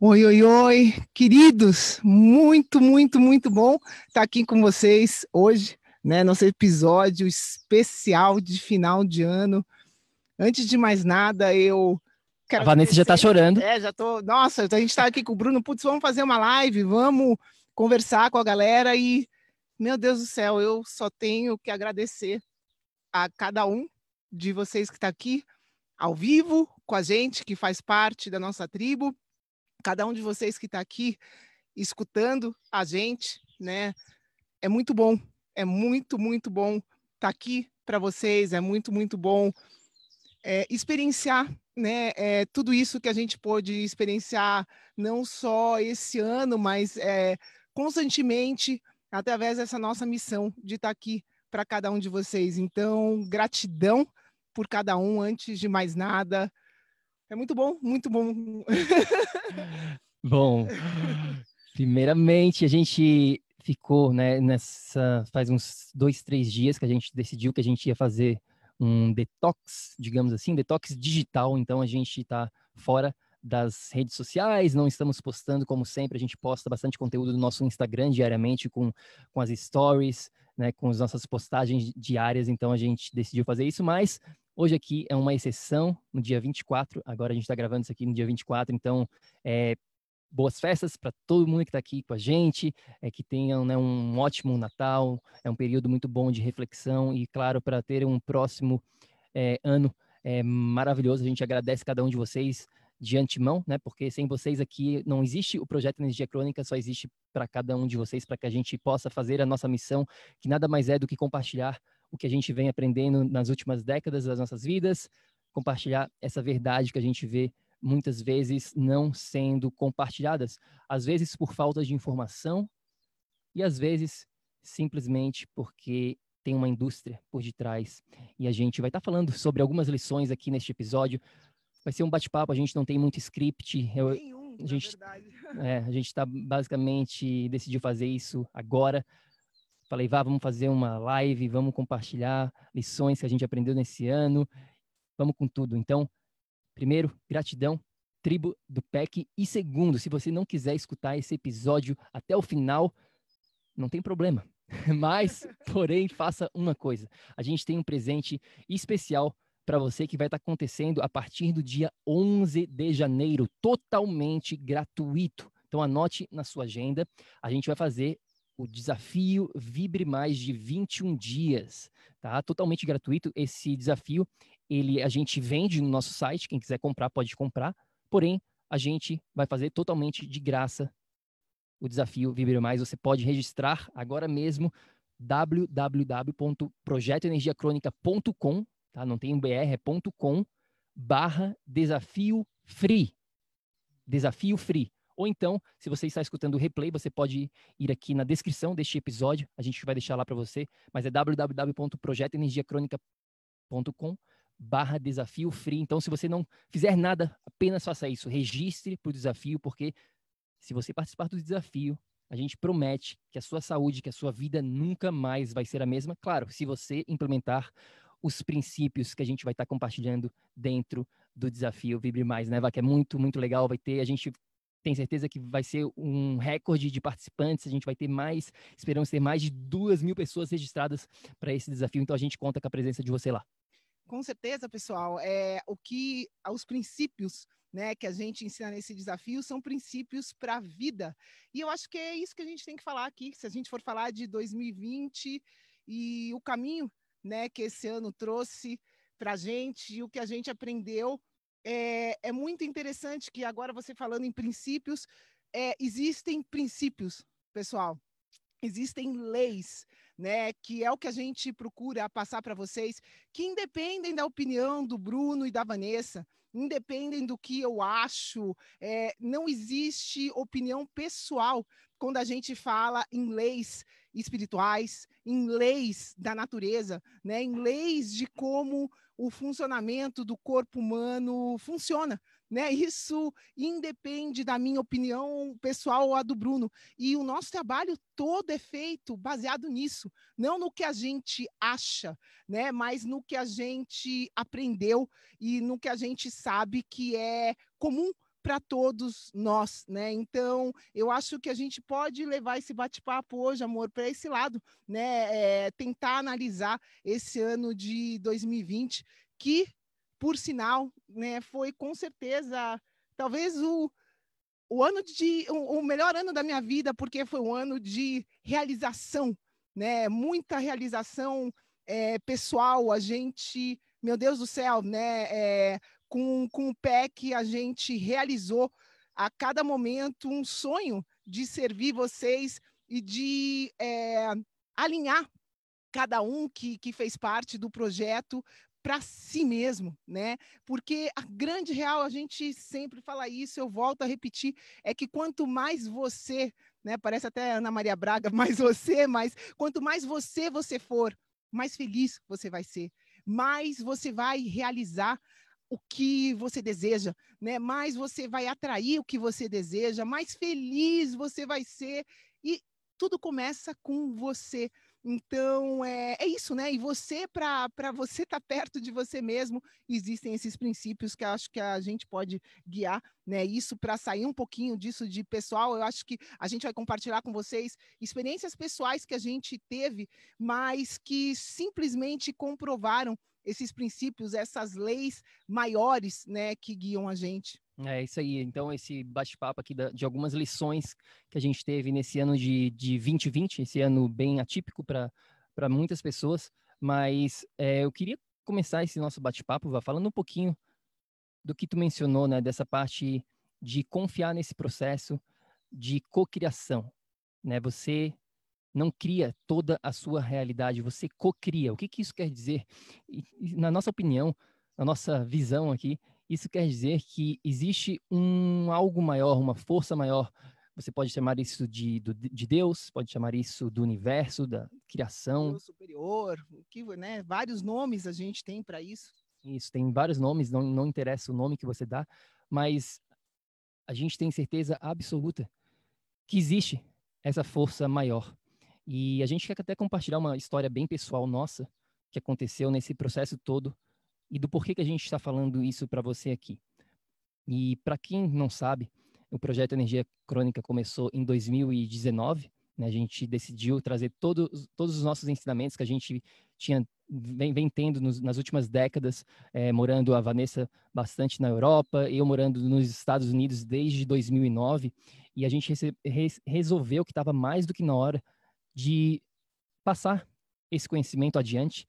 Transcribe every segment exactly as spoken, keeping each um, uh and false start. Oi, oi, oi, queridos, muito, muito, muito bom estar aqui com vocês hoje, né, nosso episódio especial de final de ano. Antes de mais nada, eu... quero a Vanessa já está chorando. É, já tô, nossa, a gente está aqui com o Bruno, putz, vamos fazer uma live, vamos conversar com a galera e, meu Deus do céu, eu só tenho que agradecer a cada um de vocês que está aqui, ao vivo, com a gente, que faz parte da nossa tribo. Cada um de vocês que está aqui escutando a gente, né? É muito bom, é muito, muito bom estar aqui para vocês, é muito, muito bom é, experienciar, né? É, tudo isso que a gente pôde experienciar, não só esse ano, mas é, constantemente, através dessa nossa missão de estar aqui para cada um de vocês. Então, gratidão por cada um, antes de mais nada. É muito bom, muito bom. Bom, primeiramente, a gente ficou, né, nessa, faz uns dois, três dias que a gente decidiu que a gente ia fazer um detox, digamos assim, detox digital. Então, a gente está fora das redes sociais, não estamos postando como sempre. A gente posta bastante conteúdo do nosso Instagram diariamente com, com as stories, né, com as nossas postagens diárias. Então, a gente decidiu fazer isso, mas... hoje aqui é uma exceção, no dia vinte e quatro, agora a gente está gravando isso aqui no dia vinte e quatro, então é, boas festas para todo mundo que está aqui com a gente, é, que tenham, né, um ótimo Natal, é um período muito bom de reflexão e, claro, para ter um próximo é, ano é, maravilhoso. A gente agradece cada um de vocês de antemão, né, porque sem vocês aqui não existe o Projeto Energia Crônica, só existe para cada um de vocês, para que a gente possa fazer a nossa missão, que nada mais é do que compartilhar o que a gente vem aprendendo nas últimas décadas das nossas vidas, compartilhar essa verdade que a gente vê muitas vezes não sendo compartilhadas, às vezes por falta de informação e às vezes simplesmente porque tem uma indústria por detrás. E a gente vai estar falando sobre algumas lições aqui neste episódio. Vai ser um bate-papo, a gente não tem muito script. Eu, Nenhum, a gente, é, a gente tá, basicamente decidiu fazer isso agora. Falei, vá, vamos fazer uma live, vamos compartilhar lições que a gente aprendeu nesse ano. Vamos com tudo. Então, primeiro, gratidão, tribo do P E C. E segundo, se você não quiser escutar esse episódio até o final, não tem problema. Mas, porém, faça uma coisa. A gente tem um presente especial para você que vai estar acontecendo a partir do dia onze de janeiro, totalmente gratuito. Então, anote na sua agenda. A gente vai fazer... o desafio Vibre Mais de vinte e um dias, tá? Totalmente gratuito esse desafio. Ele, a gente vende no nosso site, quem quiser comprar pode comprar, porém, a gente vai fazer totalmente de graça o desafio Vibre Mais. Você pode registrar agora mesmo w w w ponto projeto energia crônica ponto com, tá? Não tem um B R, é .com, barra desafio free. Desafio free. Ou então, se você está escutando o replay, você pode ir aqui na descrição deste episódio. A gente vai deixar lá para você. Mas é w w w ponto projeto energia crônica ponto com barra desafio free. Então, se você não fizer nada, apenas faça isso. Registre para o desafio, porque se você participar do desafio, a gente promete que a sua saúde, que a sua vida nunca mais vai ser a mesma. Claro, se você implementar os princípios que a gente vai estar compartilhando dentro do desafio Vibre Mais, né, Vá? Que é muito, muito legal, vai ter, a gente tem certeza que vai ser um recorde de participantes, a gente vai ter mais, esperamos ter mais de duas mil pessoas registradas para esse desafio, então a gente conta com a presença de você lá. Com certeza, pessoal, é, o que, os princípios, né, que a gente ensina nesse desafio são princípios para a vida, e eu acho que é isso que a gente tem que falar aqui, se a gente for falar de dois mil e vinte e o caminho, né, que esse ano trouxe para a gente e o que a gente aprendeu. É, é muito interessante que agora você falando em princípios, é, existem princípios, pessoal, existem leis, né, que é o que a gente procura passar para vocês, que independem da opinião do Bruno e da Vanessa, independem do que eu acho, é, não existe opinião pessoal quando a gente fala em leis espirituais, em leis da natureza, né, em leis de como o funcionamento do corpo humano funciona, né? Isso independe da minha opinião pessoal ou a do Bruno. E o nosso trabalho todo é feito baseado nisso, não no que a gente acha, né? Mas no que a gente aprendeu e no que a gente sabe que é comum para todos nós, né? Então, eu acho que a gente pode levar esse bate-papo hoje, amor, para esse lado, né? É, tentar analisar esse ano de dois mil e vinte, que por sinal, né, foi com certeza, talvez o, o ano de o, o melhor ano da minha vida, porque foi um ano de realização, né? Muita realização é, pessoal. A gente, meu Deus do céu, né? É, com, com o pé que a gente realizou a cada momento um sonho de servir vocês e de é, alinhar cada um que, que fez parte do projeto para si mesmo, né? Porque a grande real, a gente sempre fala isso, eu volto a repetir, é que quanto mais você, né? Parece até Ana Maria Braga, mais você, mas quanto mais você você for, mais feliz você vai ser, mais você vai realizar o que você deseja, né? Mais você vai atrair o que você deseja, mais feliz você vai ser, e tudo começa com você. Então, é, é isso, né? E você, para você estar tá perto de você mesmo, existem esses princípios que eu acho que a gente pode guiar, né? Isso, para sair um pouquinho disso de pessoal, eu acho que a gente vai compartilhar com vocês experiências pessoais que a gente teve, mas que simplesmente comprovaram esses princípios, essas leis maiores, né, que guiam a gente. É isso aí, então esse bate-papo aqui da, de algumas lições que a gente teve nesse ano de, de vinte e vinte, esse ano bem atípico para muitas pessoas, mas é, eu queria começar esse nosso bate-papo, Vá, falando um pouquinho do que tu mencionou, né, dessa parte de confiar nesse processo de cocriação, né, você não cria toda a sua realidade, você cocria. O que, que isso quer dizer? E, na nossa opinião, na nossa visão aqui, isso quer dizer que existe um algo maior, uma força maior. Você pode chamar isso de, de Deus, pode chamar isso do universo, da criação. Deus superior, que, né? Vários nomes a gente tem para isso. Isso, tem vários nomes, não, não interessa o nome que você dá, mas a gente tem certeza absoluta que existe essa força maior. E a gente quer até compartilhar uma história bem pessoal nossa que aconteceu nesse processo todo, e do porquê que a gente está falando isso para você aqui. E para quem não sabe, o Projeto Energia Crônica começou em dois mil e dezenove, né? A gente decidiu trazer todo, todos os nossos ensinamentos que a gente tinha, vem, vem tendo nos, nas últimas décadas, é, morando a Vanessa bastante na Europa, eu morando nos Estados Unidos desde dois mil e nove, e a gente recebe, res, resolveu que estava mais do que na hora de passar esse conhecimento adiante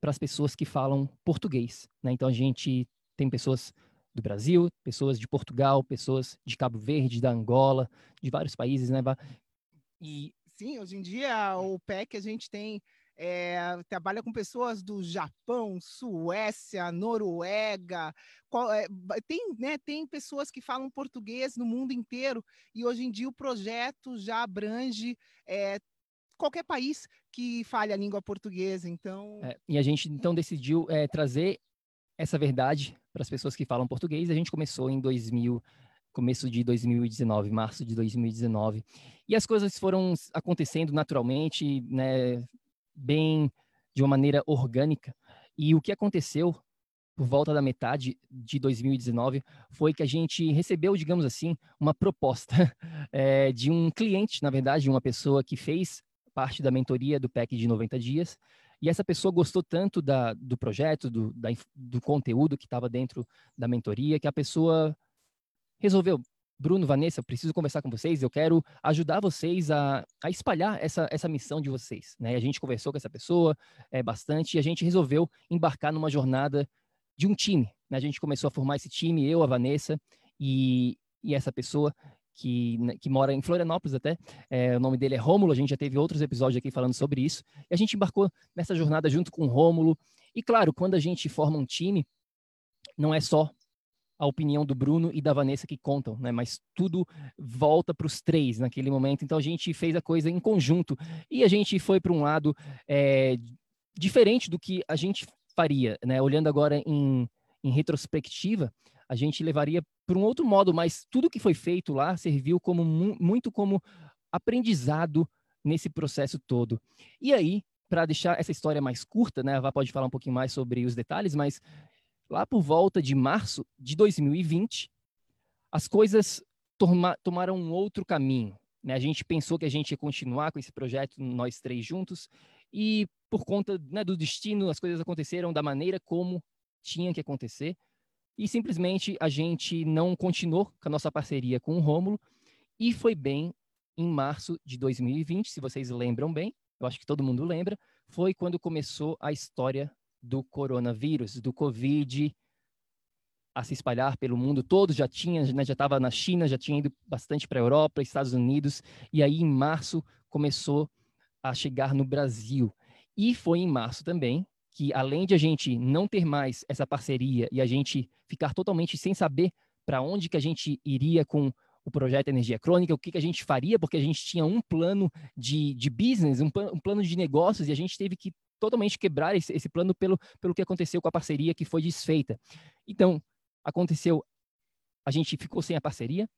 para as pessoas que falam português, né? Então, a gente tem pessoas do Brasil, pessoas de Portugal, pessoas de Cabo Verde, da Angola, de vários países, né? E... Sim, hoje em dia, o P E C a gente tem, é, trabalha com pessoas do Japão, Suécia, Noruega, qual, é, tem, né, tem pessoas que falam português no mundo inteiro, e hoje em dia o projeto já abrange é, qualquer país que fale a língua portuguesa, então... É, e a gente, então, decidiu é, trazer essa verdade para as pessoas que falam português. A gente começou em dois mil, começo de dois mil e dezenove, março de dois mil e dezenove, e as coisas foram acontecendo naturalmente, né, bem, de uma maneira orgânica, E o que aconteceu por volta da metade de dois mil e dezenove foi que a gente recebeu, digamos assim, uma proposta é, de um cliente, na verdade, uma pessoa que fez parte da mentoria do P E C de noventa dias, e essa pessoa gostou tanto da, do projeto, do, da, do conteúdo que estava dentro da mentoria, que a pessoa resolveu: Bruno, Vanessa, eu preciso conversar com vocês, eu quero ajudar vocês a, a espalhar essa, essa missão de vocês, né? A gente conversou com essa pessoa é, bastante, e a gente resolveu embarcar numa jornada de um time, né? A gente começou a formar esse time, eu, a Vanessa e, e essa pessoa que, que mora em Florianópolis até, é, o nome dele é Rômulo, a gente já teve outros episódios aqui falando sobre isso, e a gente embarcou nessa jornada junto com o Rômulo. E claro, quando a gente forma um time, não é só a opinião do Bruno e da Vanessa que contam, né? Mas tudo volta para os três naquele momento, então a gente fez a coisa em conjunto, e a gente foi para um lado é, diferente do que a gente faria, né? Olhando agora em, em retrospectiva, a gente levaria por um outro modo, mas tudo que foi feito lá serviu como mu- muito como aprendizado nesse processo todo. E aí, para deixar essa história mais curta, né? A Vá pode falar um pouquinho mais sobre os detalhes, mas lá por volta de março de dois mil e vinte, as coisas toma- tomaram um outro caminho, né? A gente pensou que a gente ia continuar com esse projeto, nós três juntos, e por conta, né, do destino, as coisas aconteceram da maneira como tinha que acontecer, e simplesmente a gente não continuou com a nossa parceria com o Rômulo. E foi bem em março de dois mil e vinte, se vocês lembram bem, eu acho que todo mundo lembra, foi quando começou a história do coronavírus, do Covid a se espalhar pelo mundo todo. Já tinha, né, já estava na China, já tinha ido bastante para a Europa, Estados Unidos, e aí em março começou a chegar no Brasil. E foi em março também que, além de a gente não ter mais essa parceria e a gente ficar totalmente sem saber para onde que a gente iria com o projeto Energia Crônica, o que, que a gente faria, porque a gente tinha um plano de, de business, um, plan, um plano de negócios, e a gente teve que totalmente quebrar esse, esse plano pelo, pelo que aconteceu com a parceria que foi desfeita. Então, aconteceu, a gente ficou sem a parceria,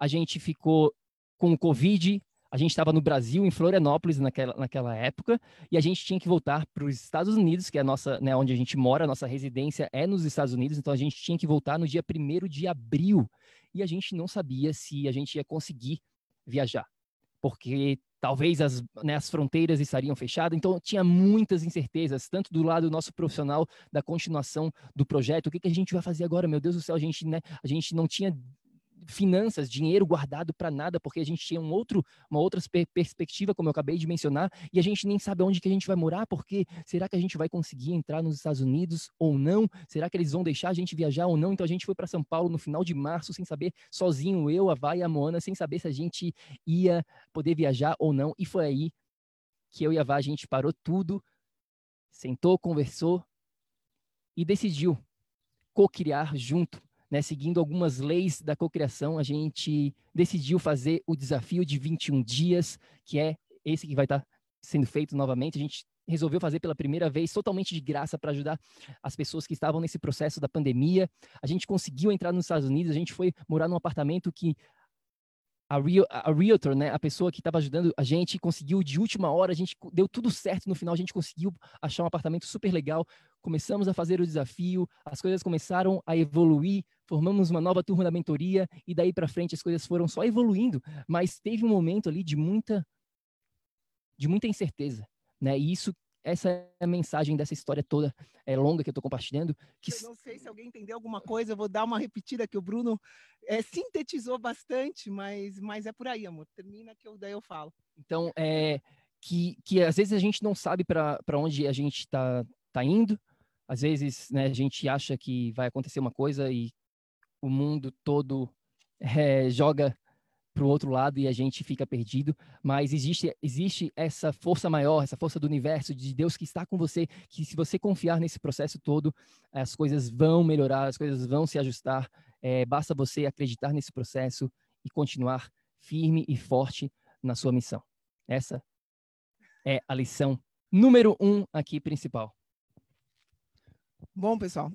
a gente ficou com o Covid, a gente estava no Brasil, em Florianópolis, naquela, naquela época, e a gente tinha que voltar para os Estados Unidos, que é a nossa, né, onde a gente mora, a nossa residência é nos Estados Unidos, então a gente tinha que voltar no dia primeiro de abril, e a gente não sabia se a gente ia conseguir viajar, porque talvez as, né, as fronteiras estariam fechadas, então tinha muitas incertezas, tanto do lado do nosso profissional, da continuação do projeto, o que, que a gente vai fazer agora, meu Deus do céu, a gente, né, a gente não tinha finanças, dinheiro guardado para nada, porque a gente tinha um outro, uma outra perspectiva, como eu acabei de mencionar, e a gente nem sabe onde que a gente vai morar, porque será que a gente vai conseguir entrar nos Estados Unidos ou não? Será que eles vão deixar a gente viajar ou não? Então a gente foi para São Paulo no final de março, sem saber, sozinho, eu, a Vai e a Moana, sem saber se a gente ia poder viajar ou não, e foi aí que eu e a Vai, a gente parou tudo, sentou, conversou e decidiu co-criar junto. Né, seguindo algumas leis da cocriação, a gente decidiu fazer o desafio de vinte e um dias, que é esse que vai estar sendo feito novamente. A gente resolveu fazer pela primeira vez, totalmente de graça, para ajudar as pessoas que estavam nesse processo da pandemia. A gente conseguiu entrar nos Estados Unidos, a gente foi morar num apartamento que a, Real, a Realtor, né, a pessoa que estava ajudando a gente, conseguiu de última hora, a gente deu tudo certo no final, a gente conseguiu achar um apartamento super legal. Começamos a fazer o desafio, as coisas começaram a evoluir, formamos uma nova turma da mentoria, e daí para frente as coisas foram só evoluindo, mas teve um momento ali de muita, de muita incerteza, né? E isso, essa é a mensagem dessa história toda é, longa que eu estou compartilhando. Que... Eu não sei se alguém entendeu alguma coisa, eu vou dar uma repetida que o Bruno é, sintetizou bastante, mas, mas é por aí, amor, termina que eu, daí eu falo. Então, é, que, que às vezes a gente não sabe para onde a gente está tá indo. Às vezes, né, a gente acha que vai acontecer uma coisa e o mundo todo é, joga para o outro lado e a gente fica perdido. Mas existe, existe essa força maior, essa força do universo, de Deus, que está com você, que se você confiar nesse processo todo, as coisas vão melhorar, as coisas vão se ajustar. É, basta você acreditar nesse processo e continuar firme e forte na sua missão. Essa é a lição número um aqui, principal. Bom, pessoal,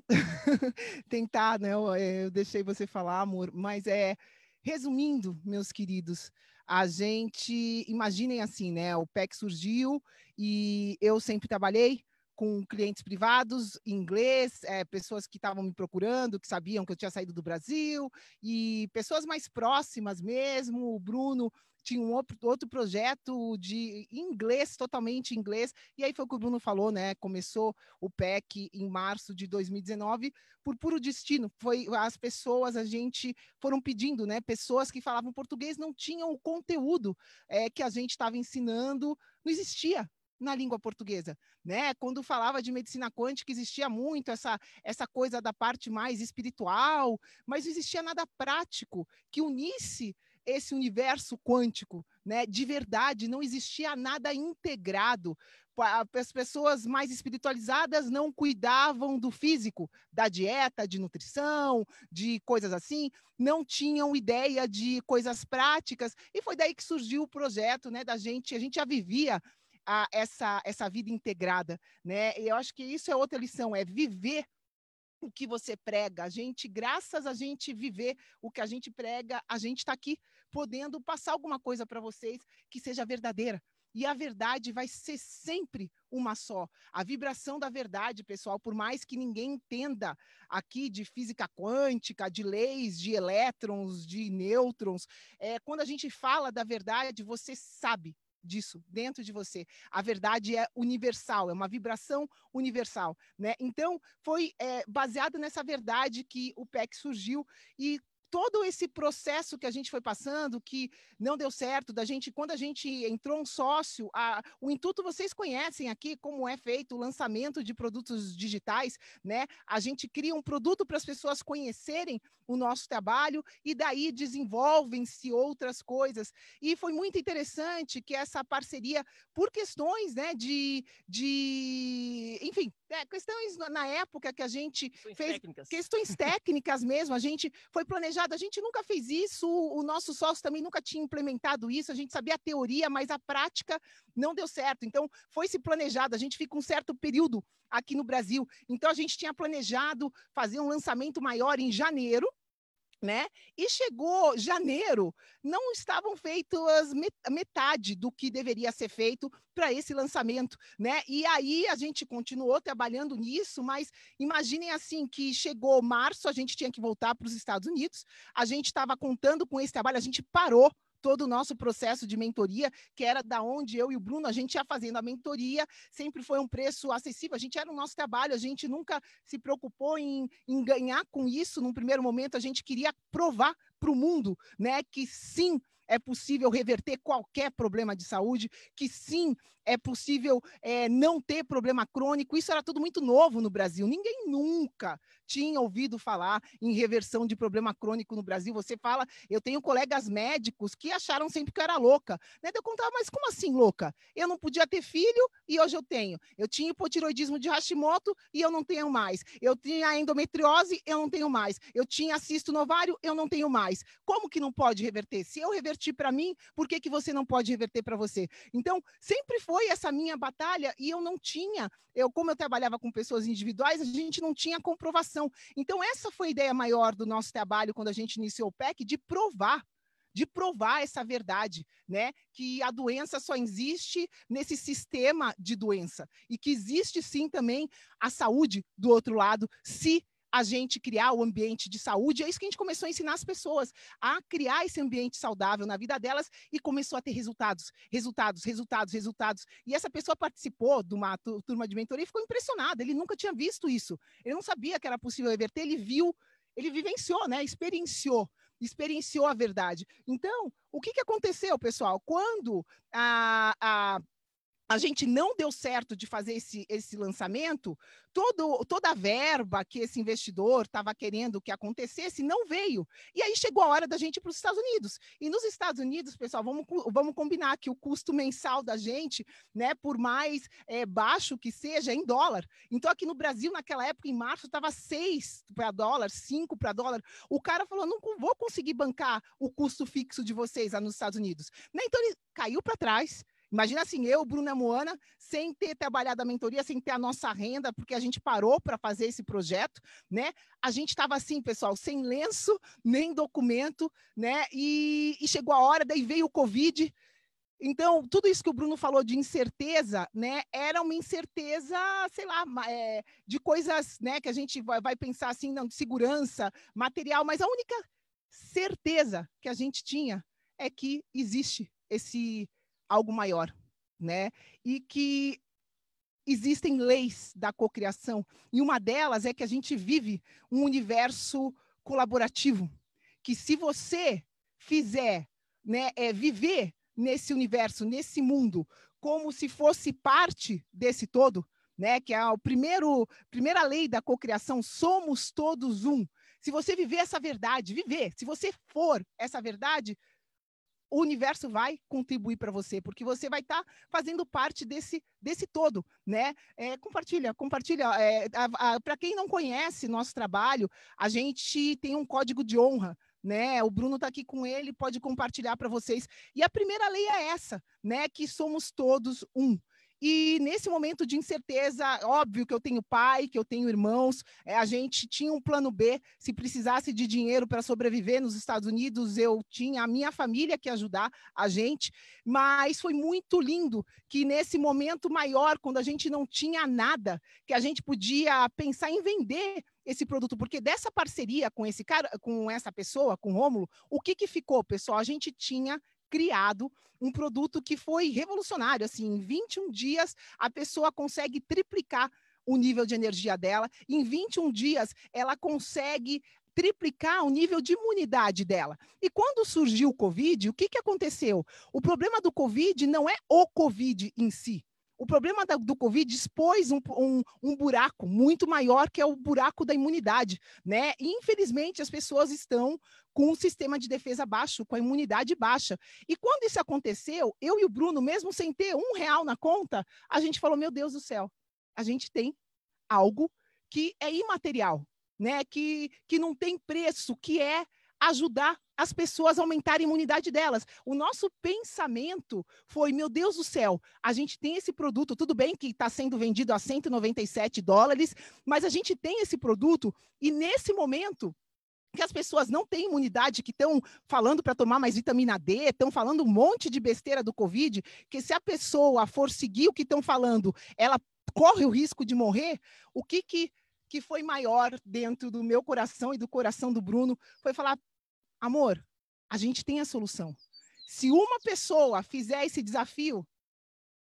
tentar, né? Eu, eu deixei você falar, amor, mas é, resumindo, meus queridos, a gente, imaginem assim, né? O P E C surgiu e eu sempre trabalhei com clientes privados em inglês, é, pessoas que estavam me procurando, que sabiam que eu tinha saído do Brasil, e pessoas mais próximas mesmo. O Bruno tinha um outro projeto de inglês, totalmente inglês, e aí foi o que o Bruno falou, né? Começou o P E C em março de dois mil e dezenove, por puro destino. Foi as pessoas, a gente foram pedindo, né? Pessoas que falavam português não tinham o conteúdo é, que a gente estava ensinando, não existia na língua portuguesa, né? Quando falava de medicina quântica, existia muito essa, essa coisa da parte mais espiritual, mas não existia nada prático que unisse esse universo quântico, né? De verdade, não existia nada integrado. As pessoas mais espiritualizadas não cuidavam do físico, da dieta, de nutrição, de coisas assim, não tinham ideia de coisas práticas, e foi daí que surgiu o projeto, né, da gente. A gente já vivia A essa, essa vida integrada, né? E eu acho que isso é outra lição, é viver o que você prega. A gente, graças a gente viver o que a gente prega, a gente está aqui podendo passar alguma coisa para vocês que seja verdadeira. E a verdade vai ser sempre uma só. A vibração da verdade, pessoal, por mais que ninguém entenda aqui de física quântica, de leis, de elétrons, de nêutrons, é, quando a gente fala da verdade, você sabe disso dentro de você. A verdade é universal, é uma vibração universal, né? Então, foi é, baseado nessa verdade que o P E C surgiu, e todo esse processo que a gente foi passando, que não deu certo, da gente, quando a gente entrou um sócio, a, o intuito vocês conhecem aqui, como é feito o lançamento de produtos digitais, né? A gente cria um produto para as pessoas conhecerem o nosso trabalho, e daí desenvolvem-se outras coisas. E foi muito interessante que essa parceria, por questões, né, de, de enfim, é, questões na época que a gente questões fez, técnicas. questões técnicas mesmo, a gente foi planejando. A gente nunca fez isso, o nosso sócio também nunca tinha implementado isso, a gente sabia a teoria, mas a prática não deu certo. Então, foi se planejado, a gente fica um certo período aqui no Brasil. Então, a gente tinha planejado fazer um lançamento maior em janeiro, né? E chegou janeiro, não estavam feitas metade do que deveria ser feito para esse lançamento, né? E aí a gente continuou trabalhando nisso, mas imaginem assim que chegou março, a gente tinha que voltar para os Estados Unidos, a gente estava contando com esse trabalho, a gente parou todo o nosso processo de mentoria, que era da onde eu e o Bruno, a gente ia fazendo a mentoria, sempre foi um preço acessível, a gente era o nosso trabalho, a gente nunca se preocupou em, em ganhar com isso. Num primeiro momento, a gente queria provar para o mundo, né, que sim, é possível reverter qualquer problema de saúde, que sim, é possível é, não ter problema crônico. Isso era tudo muito novo no Brasil. Ninguém nunca tinha ouvido falar em reversão de problema crônico no Brasil. Você fala, eu tenho colegas médicos que acharam sempre que eu era louca, né? Eu contava, mas como assim louca? Eu não podia ter filho e hoje eu tenho. Eu tinha hipotireoidismo de Hashimoto e eu não tenho mais. Eu tinha endometriose, eu não tenho mais. Eu tinha cisto no ovário, eu não tenho mais. Como que não pode reverter? Se eu reverter para mim, por que que você não pode reverter para você? Então, sempre foi essa minha batalha, e eu não tinha, eu, como eu trabalhava com pessoas individuais, a gente não tinha comprovação. Então, essa foi a ideia maior do nosso trabalho quando a gente iniciou o P E C, de provar, de provar essa verdade, né? Que a doença só existe nesse sistema de doença, e que existe sim também a saúde do outro lado, se a gente criar o ambiente de saúde. É isso que a gente começou a ensinar as pessoas, a criar esse ambiente saudável na vida delas, e começou a ter resultados, resultados, resultados, resultados. E essa pessoa participou de uma turma de mentoria e ficou impressionada, ele nunca tinha visto isso, ele não sabia que era possível reverter, ele viu, ele vivenciou, né? experienciou, experienciou a verdade. Então, o que que aconteceu, pessoal? Quando a... a a gente não deu certo de fazer esse, esse lançamento, todo, toda a verba que esse investidor estava querendo que acontecesse não veio. E aí chegou a hora da gente ir para os Estados Unidos. E nos Estados Unidos, pessoal, vamos, vamos combinar que o custo mensal da gente, né, por mais é, baixo que seja, é em dólar. Então, aqui no Brasil, naquela época, em março, estava seis para dólar, cinco para dólar. O cara falou, não vou conseguir bancar o custo fixo de vocês lá nos Estados Unidos. Né? Então, ele caiu para trás. Imagina assim, eu, Bruna Moana, sem ter trabalhado a mentoria, sem ter a nossa renda, porque a gente parou para fazer esse projeto, né? A gente estava assim, pessoal, sem lenço, nem documento, né? E, e chegou a hora, daí veio o Covid, Então, tudo isso que o Bruno falou de incerteza, né, era uma incerteza, sei lá, é, de coisas, né, que a gente vai, vai pensar assim, não, de segurança, material, mas a única certeza que a gente tinha é que existe esse algo maior, né, e que existem leis da cocriação, e uma delas é que a gente vive um universo colaborativo, que se você fizer, né, é, viver nesse universo, nesse mundo, como se fosse parte desse todo, né, que é a primeiro, primeira lei da cocriação, somos todos um. Se você viver essa verdade, viver, se você for essa verdade, o universo vai contribuir para você, porque você vai estar tá fazendo parte desse, desse todo, né? É, compartilha, compartilha. É, para quem não conhece nosso trabalho, a gente tem um código de honra, né? O Bruno está aqui com ele, pode compartilhar para vocês. E a primeira lei é essa, né? Que somos todos um. E nesse momento de incerteza, óbvio que eu tenho pai, que eu tenho irmãos, é, a gente tinha um plano B, se precisasse de dinheiro para sobreviver nos Estados Unidos, eu tinha a minha família que ajudar a gente, mas foi muito lindo que nesse momento maior, quando a gente não tinha nada, que a gente podia pensar em vender esse produto, porque dessa parceria com esse cara, com essa pessoa, com o Rômulo, o que que ficou, pessoal? A gente tinha criado um produto que foi revolucionário, assim, em vinte e um dias a pessoa consegue triplicar o nível de energia dela, em vinte e um dias ela consegue triplicar o nível de imunidade dela. E quando surgiu o Covid, o que que aconteceu? O problema do Covid não é o Covid em si. O problema da, do Covid expôs um, um, um buraco muito maior, que é o buraco da imunidade, né? E, infelizmente, as pessoas estão com o sistema de defesa baixo, com a imunidade baixa. E quando isso aconteceu, eu e o Bruno, mesmo sem ter um real na conta, a gente falou, meu Deus do céu, a gente tem algo que é imaterial, né? Que, que não tem preço, que é ajudar as pessoas a aumentarem a imunidade delas. O nosso pensamento foi, meu Deus do céu, a gente tem esse produto, tudo bem que está sendo vendido a cento e noventa e sete dólares, mas a gente tem esse produto e nesse momento que as pessoas não têm imunidade, que estão falando para tomar mais vitamina D, estão falando um monte de besteira do Covid, que se a pessoa for seguir o que estão falando, ela corre o risco de morrer, o que, que, que foi maior dentro do meu coração e do coração do Bruno foi falar, amor, a gente tem a solução. Se uma pessoa fizer esse desafio,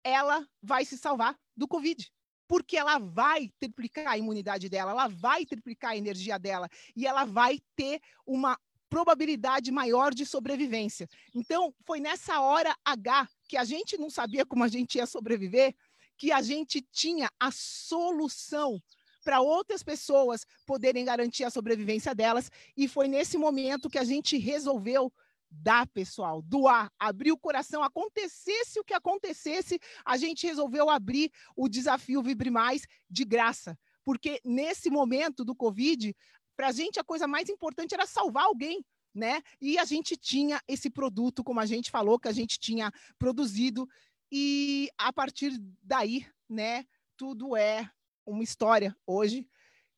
ela vai se salvar do Covid, porque ela vai triplicar a imunidade dela, ela vai triplicar a energia dela e ela vai ter uma probabilidade maior de sobrevivência. Então, foi nessa hora H que a gente não sabia como a gente ia sobreviver, que a gente tinha a solução para outras pessoas poderem garantir a sobrevivência delas, e foi nesse momento que a gente resolveu dar, pessoal, doar, abrir o coração, acontecesse o que acontecesse, a gente resolveu abrir o desafio Vibre Mais de graça, porque nesse momento do Covid, para a gente a coisa mais importante era salvar alguém, né? E a gente tinha esse produto, como a gente falou, que a gente tinha produzido, e a partir daí, né, tudo é uma história hoje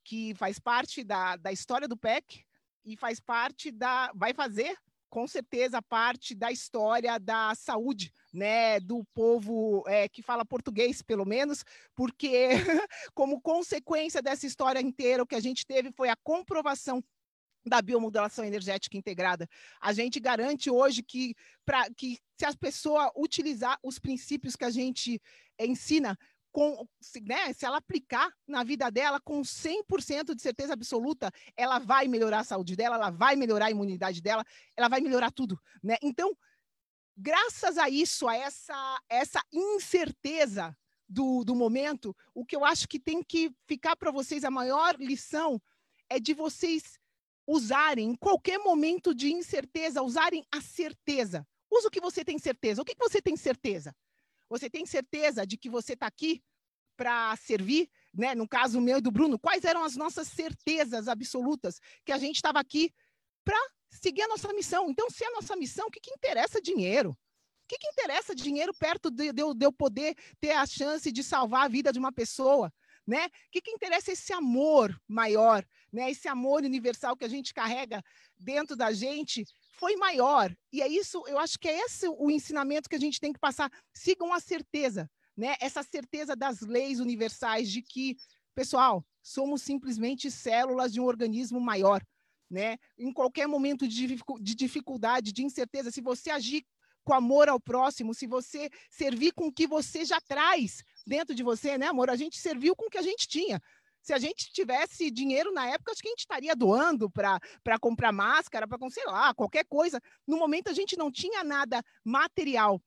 que faz parte da, da história do P E C e faz parte da, vai fazer com certeza parte da história da saúde, né, do povo é, que fala português, pelo menos, porque como consequência dessa história inteira, o que a gente teve foi a comprovação da biomodulação energética integrada. A gente garante hoje que, pra, que se a pessoa utilizar os princípios que a gente é, ensina, Com, né, se ela aplicar na vida dela com cem por cento de certeza absoluta, ela vai melhorar a saúde dela, ela vai melhorar a imunidade dela, ela vai melhorar tudo, né? Então, graças a isso, a essa, essa incerteza do, do momento, o que eu acho que tem que ficar para vocês, a maior lição é de vocês usarem, em qualquer momento de incerteza, usarem a certeza. Usa o que você tem certeza. O que você tem certeza? Você tem certeza de que você está aqui para servir, né? No caso meu e do Bruno, quais eram as nossas certezas absolutas que a gente estava aqui para seguir a nossa missão? Então, se é a nossa missão, o que, que interessa dinheiro? O que, que interessa dinheiro perto de, de, de eu poder ter a chance de salvar a vida de uma pessoa? Né? O que, que interessa esse amor maior, né? Esse amor universal que a gente carrega dentro da gente foi maior. E é isso, eu acho que é esse o ensinamento que a gente tem que passar. Sigam a certeza, né? Essa certeza das leis universais de que, pessoal, somos simplesmente células de um organismo maior, né? Em qualquer momento de dificuldade, de incerteza, se você agir com amor ao próximo, se você servir com o que você já traz dentro de você, né, amor? A gente serviu com o que a gente tinha. Se a gente tivesse dinheiro na época, acho que a gente estaria doando para comprar máscara, para, sei lá, qualquer coisa. No momento, a gente não tinha nada material,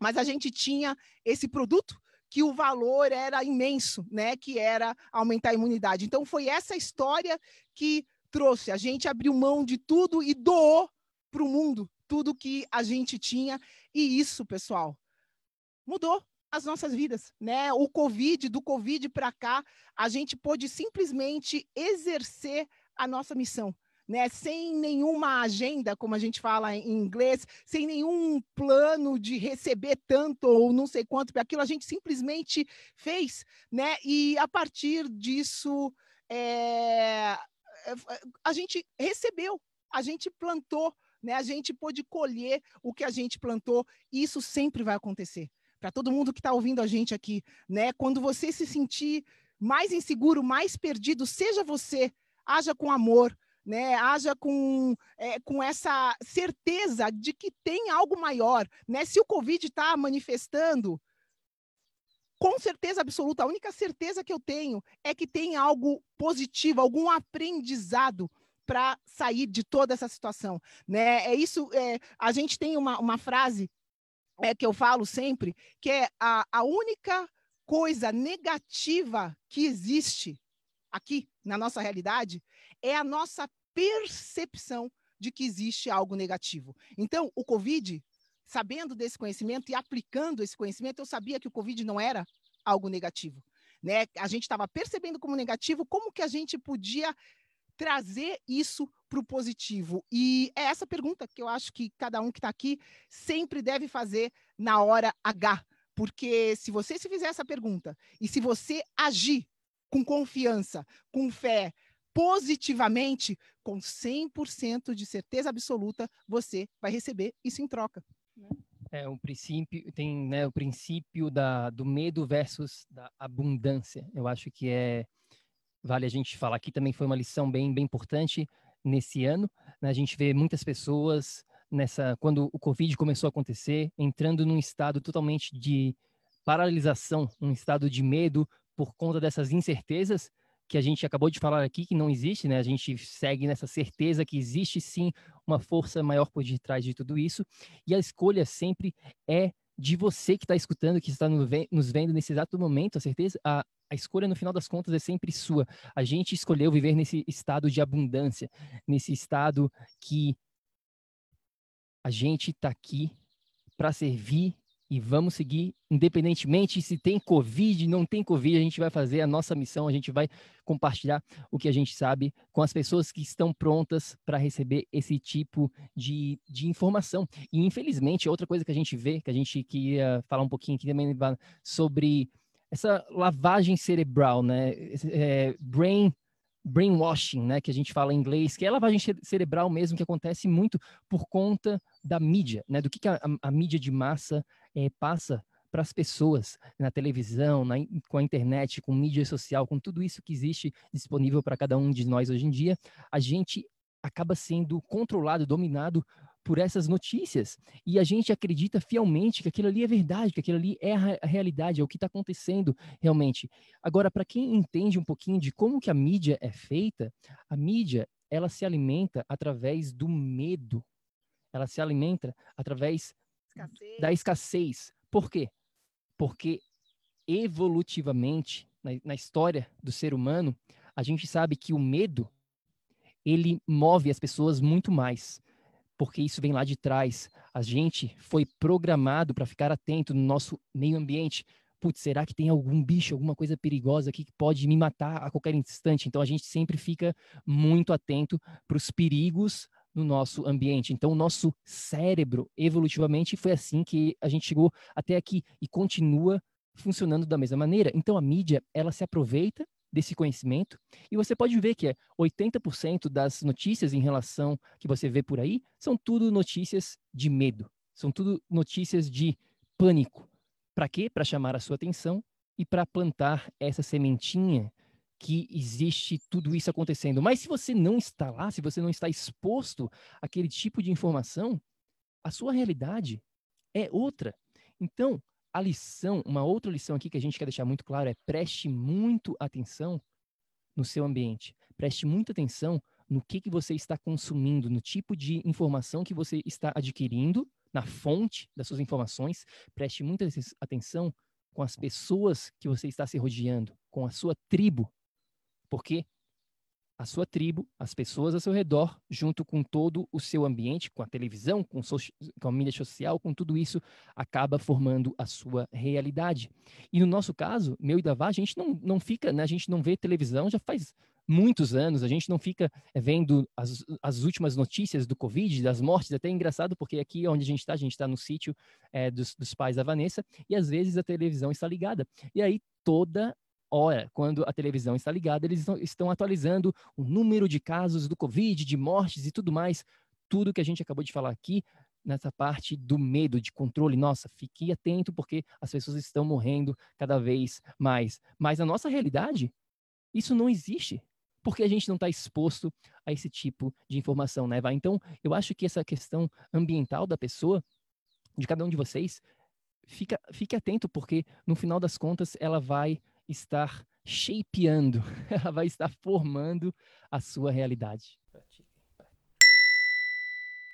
mas a gente tinha esse produto que o valor era imenso, né? Que era aumentar a imunidade. Então, foi essa história que trouxe. A gente abriu mão de tudo e doou para o mundo tudo que a gente tinha. E isso, pessoal, mudou as nossas vidas, né? O Covid, do Covid para cá, a gente pôde simplesmente exercer a nossa missão, né? Sem nenhuma agenda, como a gente fala em inglês, sem nenhum plano de receber tanto ou não sei quanto, porque aquilo a gente simplesmente fez, né? E a partir disso, é... a gente recebeu, a gente plantou, né? A gente pôde colher o que a gente plantou, e isso sempre vai acontecer. Para todo mundo que está ouvindo a gente aqui, né? Quando você se sentir mais inseguro, mais perdido, seja você, haja com amor, né? Haja com, é, com essa certeza de que tem algo maior, né? Se o Covid está manifestando, com certeza absoluta, a única certeza que eu tenho é que tem algo positivo, algum aprendizado para sair de toda essa situação, né? É isso, é, a gente tem uma, uma frase É que eu falo sempre, que é a, a única coisa negativa que existe aqui na nossa realidade é a nossa percepção de que existe algo negativo. Então, o Covid, sabendo desse conhecimento e aplicando esse conhecimento, eu sabia que o Covid não era algo negativo, né? A gente estava percebendo como negativo, como que a gente podia trazer isso para o positivo. E é essa pergunta que eu acho que cada um que está aqui sempre deve fazer na hora H, porque se você se fizer essa pergunta e se você agir com confiança, com fé, positivamente, com cem por cento de certeza absoluta, você vai receber isso em troca. É um princípio, tem, né, o princípio da, do medo versus da abundância. Eu acho que é vale a gente falar aqui, também foi uma lição bem, bem importante nesse ano, né? A gente vê muitas pessoas, nessa, quando o Covid começou a acontecer, entrando num estado totalmente de paralisação, um estado de medo por conta dessas incertezas que a gente acabou de falar aqui, que não existe, né? A gente segue nessa certeza que existe sim uma força maior por detrás de tudo isso, e a escolha sempre é de você que está escutando, que está nos vendo nesse exato momento. A certeza, a A escolha, no final das contas, é sempre sua. A gente escolheu viver nesse estado de abundância, nesse estado que a gente está aqui para servir e vamos seguir, independentemente se tem Covid, não tem Covid, a gente vai fazer a nossa missão, a gente vai compartilhar o que a gente sabe com as pessoas que estão prontas para receber esse tipo de, de informação. E, infelizmente, outra coisa que a gente vê, que a gente queria falar um pouquinho aqui também sobre essa lavagem cerebral, né? É, brain, brainwashing, né? Que a gente fala em inglês, que é lavagem cerebral mesmo, que acontece muito por conta da mídia, né? Do que, que a, a mídia de massa é, passa para as pessoas, na televisão, na, com a internet, com mídia social, com tudo isso que existe disponível para cada um de nós hoje em dia, a gente acaba sendo controlado, dominado por essas notícias, e a gente acredita fielmente que aquilo ali é verdade, que aquilo ali é a realidade, é o que está acontecendo realmente. Agora, para quem entende um pouquinho de como que a mídia é feita, a mídia, ela se alimenta através do medo, ela se alimenta através escassez. da escassez. Por quê? Porque evolutivamente, na, na história do ser humano, a gente sabe que o medo, ele move as pessoas muito mais, porque isso vem lá de trás. A gente foi programado para ficar atento no nosso meio ambiente. Putz, será que tem algum bicho, alguma coisa perigosa aqui que pode me matar a qualquer instante? Então, a gente sempre fica muito atento para os perigos no nosso ambiente. Então, o nosso cérebro, evolutivamente, foi assim que a gente chegou até aqui e continua funcionando da mesma maneira. Então, a mídia, ela se aproveita desse conhecimento, e você pode ver que é oitenta por cento das notícias em relação que você vê por aí são tudo notícias de medo, são tudo notícias de pânico. Para quê? Para chamar a sua atenção e para plantar essa sementinha que existe tudo isso acontecendo. Mas se você não está lá, se você não está exposto àquele tipo de informação, a sua realidade é outra. Então, a lição, uma outra lição aqui que a gente quer deixar muito claro é: preste muito atenção no seu ambiente. Preste muita atenção no que, que você está consumindo, no tipo de informação que você está adquirindo, na fonte das suas informações. Preste muita atenção com as pessoas que você está se rodeando, com a sua tribo. Porque a sua tribo, as pessoas ao seu redor, junto com todo o seu ambiente, com a televisão, com, so- com a mídia social, com tudo isso, acaba formando a sua realidade. E no nosso caso, meu e da Vá, a gente não, não fica, né? A gente não vê televisão já faz muitos anos, a gente não fica vendo as, as últimas notícias do Covid, das mortes. Até é engraçado, porque aqui onde a gente está, a gente está no sítio é, dos, dos pais da Vanessa, e às vezes a televisão está ligada. E aí toda hora, quando a televisão está ligada, eles estão atualizando o número de casos do Covid, de mortes e tudo mais. Tudo que a gente acabou de falar aqui, nessa parte do medo, de controle. Nossa, fique atento porque as pessoas estão morrendo cada vez mais. Mas na nossa realidade, isso não existe, porque a gente não está exposto a esse tipo de informação, né, Vá? Então, eu acho que essa questão ambiental da pessoa, de cada um de vocês, fica, fique atento, porque no final das contas ela vai estar shapeando, ela vai estar formando a sua realidade.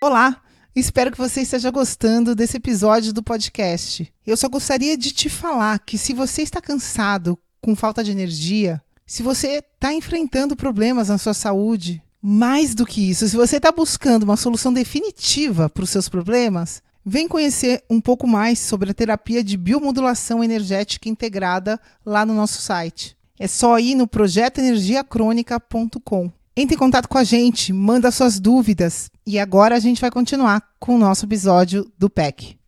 Olá, espero que você esteja gostando desse episódio do podcast. Eu só gostaria de te falar que se você está cansado, com falta de energia, se você está enfrentando problemas na sua saúde, mais do que isso, se você está buscando uma solução definitiva para os seus problemas, vem conhecer um pouco mais sobre a terapia de biomodulação energética integrada lá no nosso site. É só ir no projeto energia crônica ponto com. Entre em contato com a gente, manda suas dúvidas. E agora a gente vai continuar com o nosso episódio do P E C.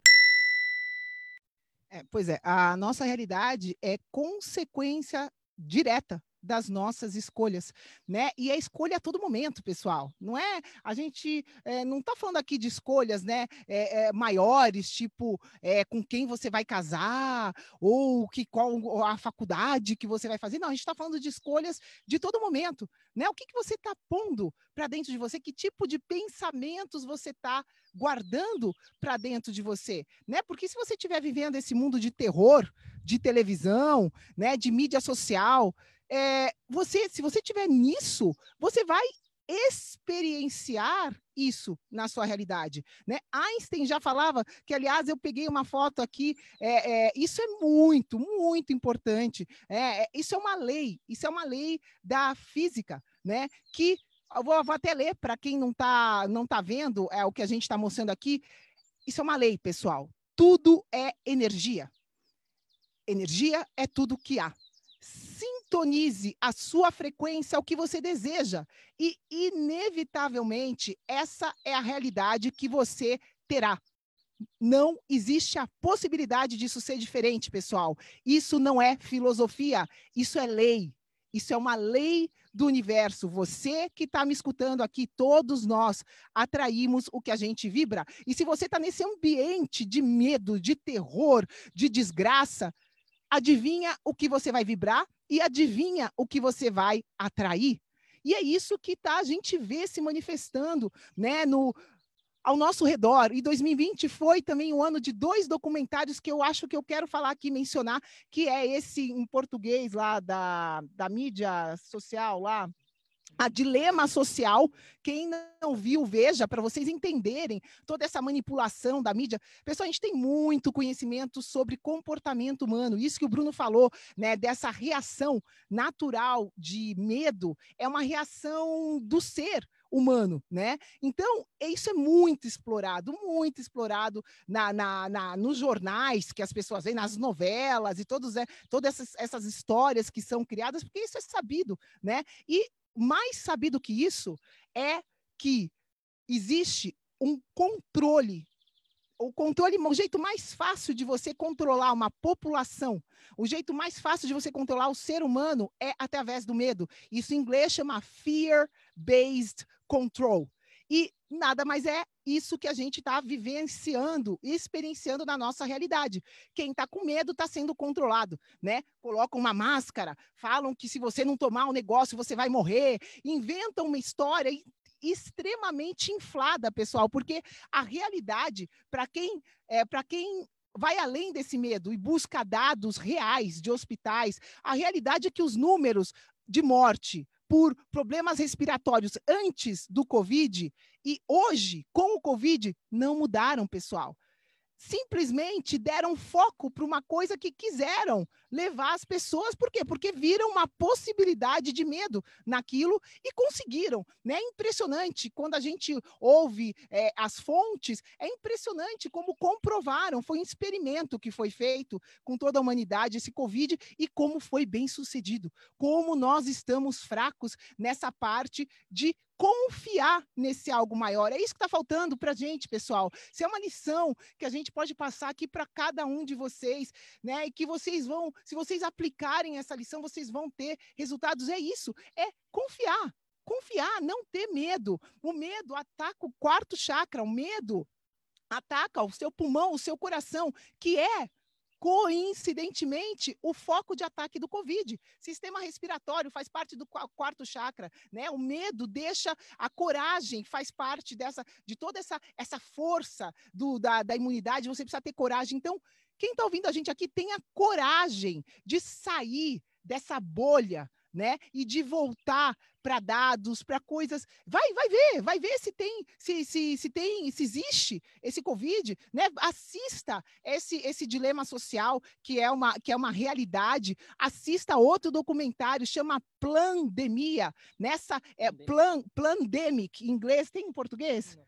É, pois é, a nossa realidade é consequência direta das nossas escolhas, né? E é escolha a todo momento, pessoal. Não é? A gente é, não está falando aqui de escolhas, né? É, é, maiores, tipo é, com quem você vai casar ou que qual a faculdade que você vai fazer. Não, a gente está falando de escolhas de todo momento, né? O que que você está pondo para dentro de você? Que tipo de pensamentos você está guardando para dentro de você, né? Porque se você estiver vivendo esse mundo de terror, de televisão, né? De mídia social, É, você, se você estiver nisso, você vai experienciar isso na sua realidade, né? Einstein já falava que, aliás, eu peguei uma foto aqui, é, é, isso é muito, muito importante, é, é, isso é uma lei, isso é uma lei da física, né? Que, eu vou, vou até ler para quem não está não tá vendo é, o que a gente está mostrando aqui, isso é uma lei, pessoal, tudo é energia, energia é tudo que há. Sintonize a sua frequência ao que você deseja e, inevitavelmente, essa é a realidade que você terá. Não existe a possibilidade disso ser diferente, pessoal. Isso não é filosofia, isso é lei. Isso é uma lei do universo. Você que está me escutando aqui, todos nós atraímos o que a gente vibra. E se você está nesse ambiente de medo, de terror, de desgraça, adivinha o que você vai vibrar e adivinha o que você vai atrair. E é isso que tá, a gente vê se manifestando, né, no, ao nosso redor. E dois mil e vinte foi também o ano de dois documentários que eu acho que eu quero falar aqui, mencionar, que é esse em português lá da, da mídia social lá, A Dilema Social. Quem não viu, veja, para vocês entenderem toda essa manipulação da mídia. Pessoal, a gente tem muito conhecimento sobre comportamento humano. Isso que o Bruno falou, né, dessa reação natural de medo, é uma reação do ser humano, né? Então, isso é muito explorado, muito explorado na, na, na, nos jornais que as pessoas veem, nas novelas e todos, né, todas essas, essas histórias que são criadas, porque isso é sabido, né? E mais sabido que isso é que existe um controle o controle, o jeito mais fácil de você controlar uma população, o jeito mais fácil de você controlar o ser humano é através do medo. Isso em inglês chama fear-based control. E nada mais é isso que a gente está vivenciando, experienciando na nossa realidade. Quem está com medo está sendo controlado, né? Colocam uma máscara, falam que se você não tomar um negócio você vai morrer, inventam uma história extremamente inflada, pessoal, porque a realidade, para quem, é, para quem vai além desse medo e busca dados reais de hospitais, a realidade é que os números de morte por problemas respiratórios antes do Covid e hoje, com o Covid, não mudaram, pessoal. Simplesmente deram foco para uma coisa que quiseram levar as pessoas. Por quê? Porque viram uma possibilidade de medo naquilo e conseguiram. Né? É impressionante, quando a gente ouve é, as fontes, é impressionante como comprovaram. Foi um experimento que foi feito com toda a humanidade, esse Covid, e como foi bem sucedido. Como nós estamos fracos nessa parte de confiar nesse algo maior. É isso que está faltando para a gente, pessoal. Isso é uma lição que a gente pode passar aqui para cada um de vocês, né? E que vocês vão, se vocês aplicarem essa lição, vocês vão ter resultados. É isso, é confiar. Confiar, não ter medo. O medo ataca o quarto chakra, o medo ataca o seu pulmão, o seu coração, que é coincidentemente, o foco de ataque do Covid. Sistema respiratório faz parte do quarto chakra, né? O medo deixa a coragem, faz parte dessa, de toda essa, essa força do, da, da imunidade, você precisa ter coragem. Então, quem está ouvindo a gente aqui, tenha coragem de sair dessa bolha, né? E de voltar para dados, para coisas, vai, vai ver, vai ver se tem, se, se, se tem, se existe esse Covid, né? Assista esse, esse dilema social que é uma, que é uma realidade, assista outro documentário, chama Plandemia, nessa é plan, Plandemic, em inglês, tem em português? Não.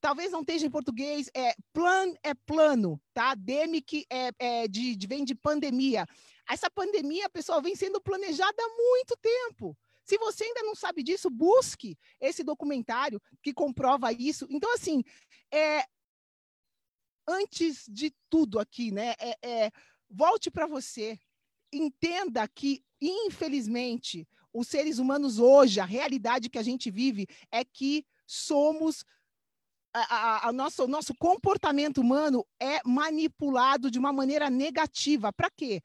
Talvez não esteja em português, é, plan é plano, tá? Demic é, é de, de, vem de pandemia. Essa pandemia, pessoal, vem sendo planejada há muito tempo. Se você ainda não sabe disso, busque esse documentário que comprova isso. Então, assim, é, antes de tudo aqui, né? É, é, volte para você, entenda que, infelizmente, os seres humanos hoje, a realidade que a gente vive é que somos... A, a, a nosso, o nosso comportamento humano é manipulado de uma maneira negativa. Para quê?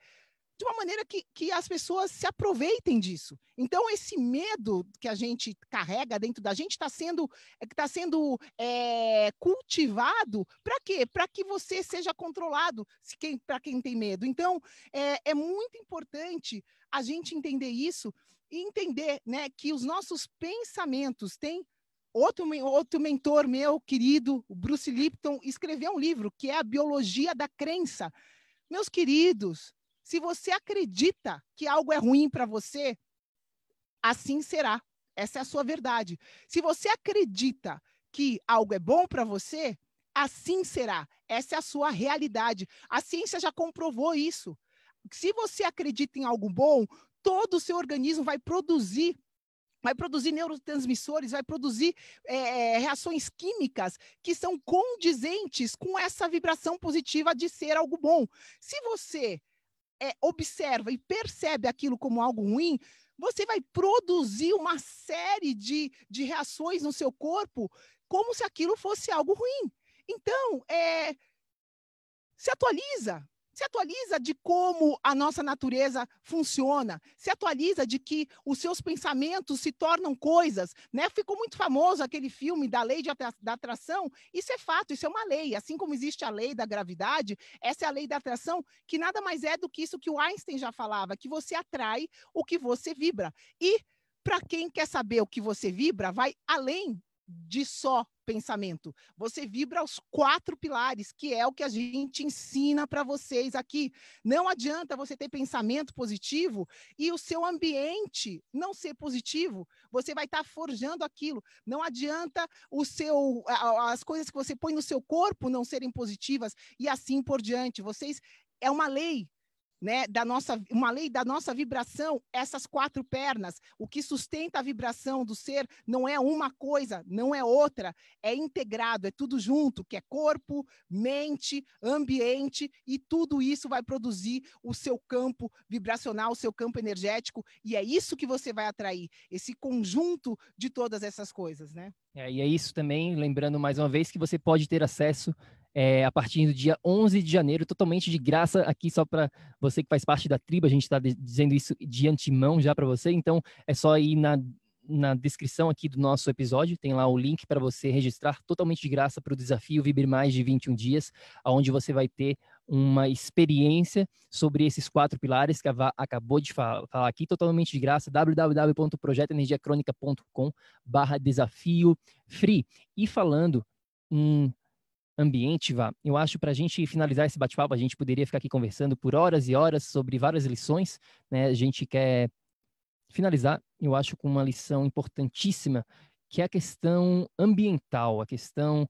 De uma maneira que, que as pessoas se aproveitem disso. Então, esse medo que a gente carrega dentro da gente está sendo, tá sendo é, cultivado para quê? Para que você seja controlado, se quem, para quem tem medo. Então, é, é muito importante a gente entender isso e entender, né, que os nossos pensamentos têm... Outro, outro mentor meu, querido, o Bruce Lipton, escreveu um livro que é A Biologia da Crença. Meus queridos, se você acredita que algo é ruim para você, assim será. Essa é a sua verdade. Se você acredita que algo é bom para você, assim será. Essa é a sua realidade. A ciência já comprovou isso. Se você acredita em algo bom, todo o seu organismo vai produzir vai produzir neurotransmissores, vai produzir é, reações químicas que são condizentes com essa vibração positiva de ser algo bom. Se você é, observa e percebe aquilo como algo ruim, você vai produzir uma série de, de reações no seu corpo como se aquilo fosse algo ruim. Então, é, se atualiza. Se atualiza de como a nossa natureza funciona, se atualiza de que os seus pensamentos se tornam coisas, né? Ficou muito famoso aquele filme da lei de atra- da atração, isso é fato, isso é uma lei, assim como existe a lei da gravidade, essa é a lei da atração, que nada mais é do que isso que o Einstein já falava, que você atrai o que você vibra. E para quem quer saber o que você vibra, vai além de só pensamento. Você vibra os quatro pilares, que é o que a gente ensina para vocês aqui. Não adianta você ter pensamento positivo e o seu ambiente não ser positivo. Você vai estar forjando aquilo. Não adianta o seu, as coisas que você põe no seu corpo não serem positivas e assim por diante. Vocês, é uma lei. né, da nossa, uma lei da nossa vibração, essas quatro pernas, o que sustenta a vibração do ser não é uma coisa, não é outra, é integrado, é tudo junto, que é corpo, mente, ambiente, e tudo isso vai produzir o seu campo vibracional, o seu campo energético, e é isso que você vai atrair, esse conjunto de todas essas coisas, né? É, e é isso também, lembrando mais uma vez, que você pode ter acesso É, a partir do dia onze de janeiro, totalmente de graça, aqui só para você que faz parte da tribo, a gente está dizendo isso de antemão já para você, então é só ir na, na descrição aqui do nosso episódio, tem lá o link para você registrar totalmente de graça para o desafio Vibre Mais de vinte e um dias, onde você vai ter uma experiência sobre esses quatro pilares que a Vá acabou de falar aqui, totalmente de graça, w w w ponto projeto energia crônica ponto com barra desafio free. E falando em ambiente, Vá, eu acho, para a gente finalizar esse bate-papo, a gente poderia ficar aqui conversando por horas e horas sobre várias lições, né? A gente quer finalizar, eu acho, com uma lição importantíssima, que é a questão ambiental, a questão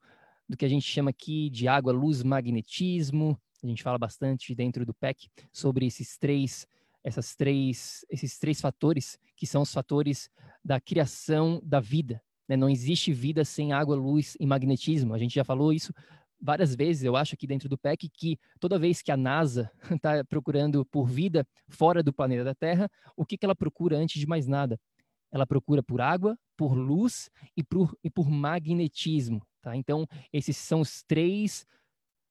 do que a gente chama aqui de água, luz, magnetismo. A gente fala bastante dentro do P E C sobre esses três, essas três, esses três fatores, que são os fatores da criação da vida. Não existe vida sem água, luz e magnetismo. A gente já falou isso várias vezes, eu acho, aqui dentro do P E C, que toda vez que a NASA está procurando por vida fora do planeta Terra, o que, que ela procura antes de mais nada? Ela procura por água, por luz e por, e por magnetismo. Tá? Então, esses são os três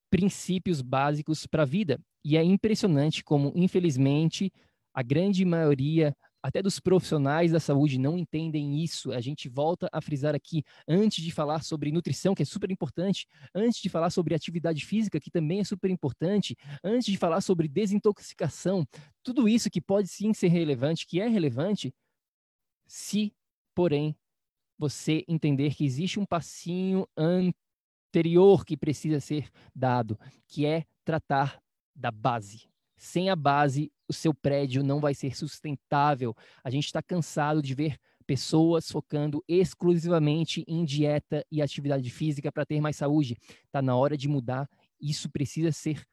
princípios básicos para a vida. E é impressionante como, infelizmente, a grande maioria até dos profissionais da saúde não entendem isso. A gente volta a frisar aqui, antes de falar sobre nutrição, que é super importante, antes de falar sobre atividade física, que também é super importante, antes de falar sobre desintoxicação, tudo isso que pode sim ser relevante, que é relevante, se, porém, você entender que existe um passinho anterior que precisa ser dado, que é tratar da base. Sem a base, o seu prédio não vai ser sustentável. A gente está cansado de ver pessoas focando exclusivamente em dieta e atividade física para ter mais saúde. Está na hora de mudar. Isso precisa ser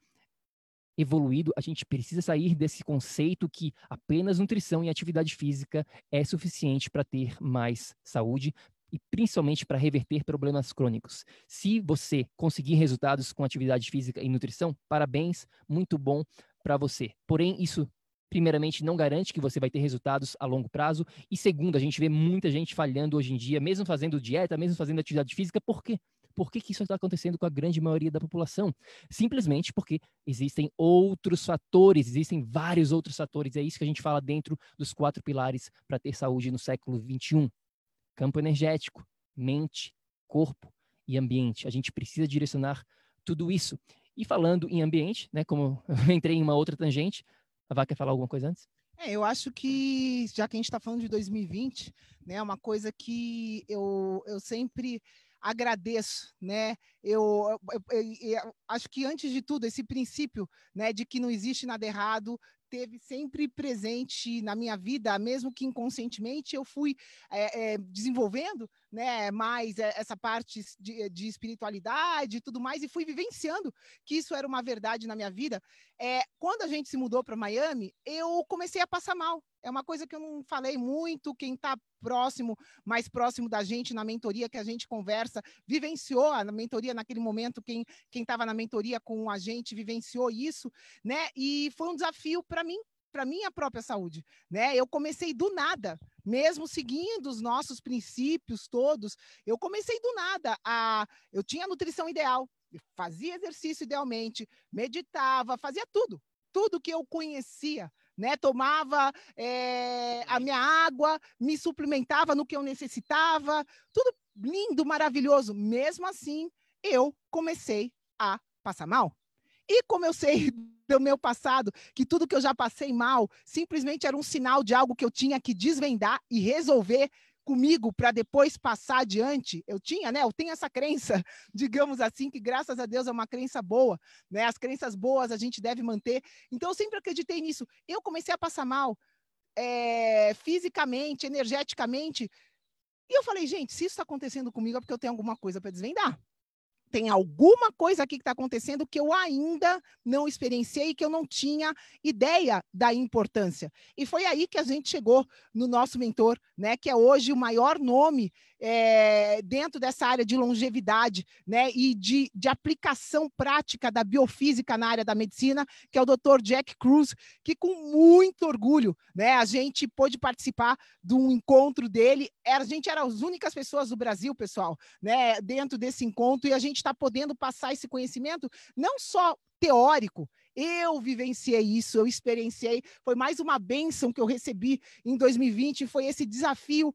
evoluído. A gente precisa sair desse conceito que apenas nutrição e atividade física é suficiente para ter mais saúde e principalmente para reverter problemas crônicos. Se você conseguir resultados com atividade física e nutrição, parabéns, muito bom para você. Porém, isso, primeiramente, não garante que você vai ter resultados a longo prazo. E segundo, a gente vê muita gente falhando hoje em dia, mesmo fazendo dieta, mesmo fazendo atividade física. Por quê? Por que que isso está acontecendo com a grande maioria da população? Simplesmente porque existem outros fatores, existem vários outros fatores. É isso que a gente fala dentro dos quatro pilares para ter saúde no século vinte e um. Campo energético, mente, corpo e ambiente. A gente precisa direcionar tudo isso. E falando em ambiente, né, como eu entrei em uma outra tangente, a Vá quer falar alguma coisa antes? É, eu acho que, já que a gente está falando de dois mil e vinte, né, é uma coisa que eu, eu sempre agradeço, né? Eu, eu, eu, eu acho que, antes de tudo, esse princípio, né, de que não existe nada errado, teve sempre presente na minha vida, mesmo que inconscientemente eu fui é, é, desenvolvendo, né, mais essa parte de, de espiritualidade e tudo mais, e fui vivenciando que isso era uma verdade na minha vida. É, quando a gente se mudou para Miami, eu comecei a passar mal. É uma coisa que eu não falei muito, quem está próximo, mais próximo da gente, na mentoria que a gente conversa, vivenciou a mentoria naquele momento, quem quem estava na mentoria com a gente vivenciou isso, né? E foi um desafio para mim, para minha própria saúde, né? Eu comecei do nada, mesmo seguindo os nossos princípios todos, eu comecei do nada, a, eu tinha a nutrição ideal, eu fazia exercício idealmente, meditava, fazia tudo, tudo que eu conhecia, né? Tomava é, a minha água, me suplementava no que eu necessitava, tudo lindo, maravilhoso. Mesmo assim, eu comecei a passar mal. E como eu sei do meu passado, que tudo que eu já passei mal simplesmente era um sinal de algo que eu tinha que desvendar e resolver comigo para depois passar adiante, eu tinha, né? Eu tenho essa crença, digamos assim, que graças a Deus é uma crença boa, né? As crenças boas a gente deve manter. Então, eu sempre acreditei nisso. Eu comecei a passar mal é, fisicamente, energeticamente, e eu falei, gente, se isso está acontecendo comigo é porque eu tenho alguma coisa para desvendar. tem alguma coisa aqui que está acontecendo que eu ainda não experienciei, que eu não tinha ideia da importância. E foi aí que a gente chegou no nosso mentor, né, que é hoje o maior nome é, dentro dessa área de longevidade, né, e de, de aplicação prática da biofísica na área da medicina, que é o doutor Jack Cruz, que com muito orgulho, né, a gente pôde participar de um encontro dele. A gente era as únicas pessoas do Brasil, pessoal, né, dentro desse encontro, e a gente está podendo passar esse conhecimento não só teórico. Eu vivenciei isso, eu experienciei, foi mais uma bênção que eu recebi em dois mil e vinte, foi esse desafio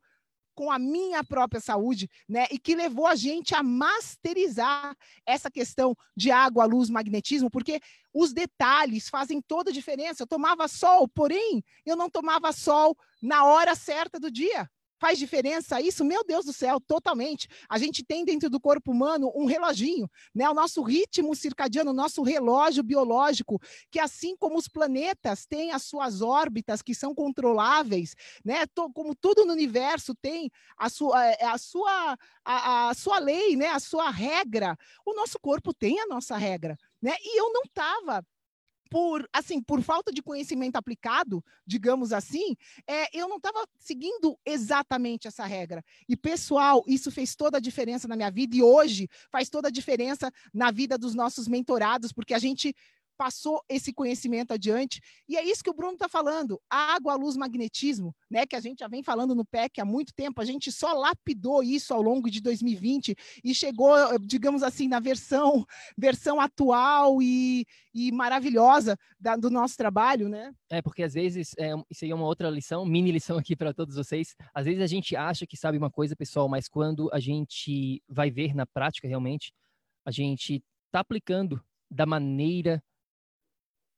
com a minha própria saúde, né? E que levou a gente a masterizar essa questão de água, luz, magnetismo, porque os detalhes fazem toda a diferença. Eu tomava sol, porém, eu não tomava sol na hora certa do dia. Faz diferença isso? Meu Deus do céu, totalmente. A gente tem dentro do corpo humano um reloginho, né? O nosso ritmo circadiano, o nosso relógio biológico, que assim como os planetas têm as suas órbitas que são controláveis, né? Como tudo no universo tem a sua, a sua, a, a sua lei, né? A sua regra, o nosso corpo tem a nossa regra, né? E eu não estava... Por, assim, por falta de conhecimento aplicado, digamos assim, é, eu não estava seguindo exatamente essa regra. E, pessoal, isso fez toda a diferença na minha vida e hoje faz toda a diferença na vida dos nossos mentorados, porque a gente passou esse conhecimento adiante. E é isso que o Bruno está falando, água, luz, magnetismo, né, que a gente já vem falando no P E C há muito tempo, a gente só lapidou isso ao longo de dois mil e vinte e chegou, digamos assim, na versão, versão atual e, e maravilhosa da, do nosso trabalho, né? É, porque às vezes, é, isso aí é uma outra lição, mini lição aqui para todos vocês, às vezes a gente acha que sabe uma coisa, pessoal, mas quando a gente vai ver na prática realmente, a gente está aplicando da maneira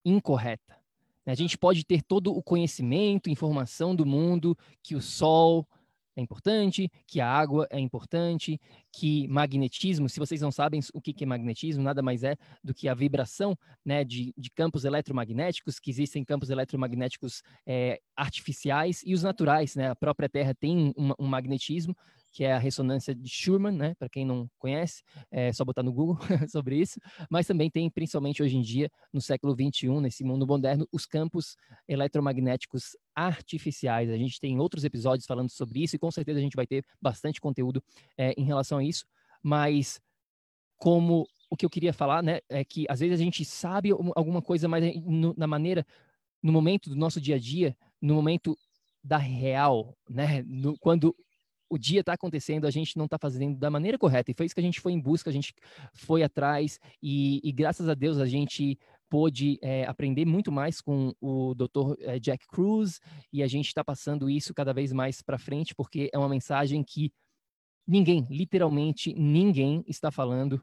incorreta. A gente pode ter todo o conhecimento, informação do mundo, que o sol é importante, que a água é importante, que magnetismo, se vocês não sabem o que é magnetismo, nada mais é do que a vibração, né, de, de campos eletromagnéticos, que existem campos eletromagnéticos é, artificiais e os naturais, né? A própria Terra tem um, um magnetismo, que é a ressonância de Schumann, né? Para quem não conhece, é só botar no Google sobre isso, mas também tem, principalmente hoje em dia, no século vinte e um, nesse mundo moderno, os campos eletromagnéticos artificiais. A gente tem outros episódios falando sobre isso e com certeza a gente vai ter bastante conteúdo é, em relação a isso, mas como o que eu queria falar, né, é que às vezes a gente sabe alguma coisa, mas no, na maneira, no momento do nosso dia a dia, no momento da real, né, no, quando o dia está acontecendo, a gente não está fazendo da maneira correta. E foi isso que a gente foi em busca, a gente foi atrás. E, e graças a Deus a gente pôde é, aprender muito mais com o doutor Jack Cruz. E a gente está passando isso cada vez mais para frente, porque é uma mensagem que ninguém, literalmente ninguém, está falando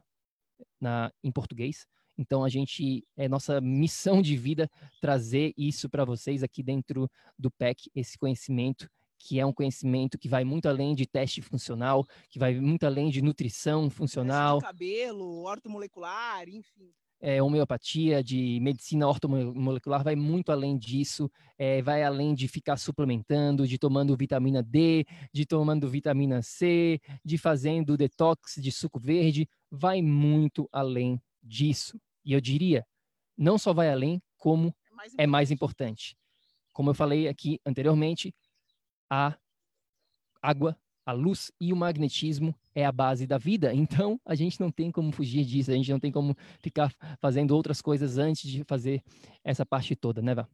na, em português. Então, a gente, é nossa missão de vida trazer isso para vocês aqui dentro do P E C, esse conhecimento que é um conhecimento que vai muito além de teste funcional, que vai muito além de nutrição funcional. Teste de cabelo, ortomolecular, enfim. É, homeopatia, de medicina ortomolecular, vai muito além disso, é, vai além de ficar suplementando, de tomando vitamina D, de tomando vitamina C, de fazendo detox de suco verde, vai muito além disso. E eu diria, não só vai além, como é mais importante. É mais importante. Como eu falei aqui anteriormente, a água, a luz e o magnetismo é a base da vida. Então, a gente não tem como fugir disso. A gente não tem como ficar fazendo outras coisas antes de fazer essa parte toda, né, Vá?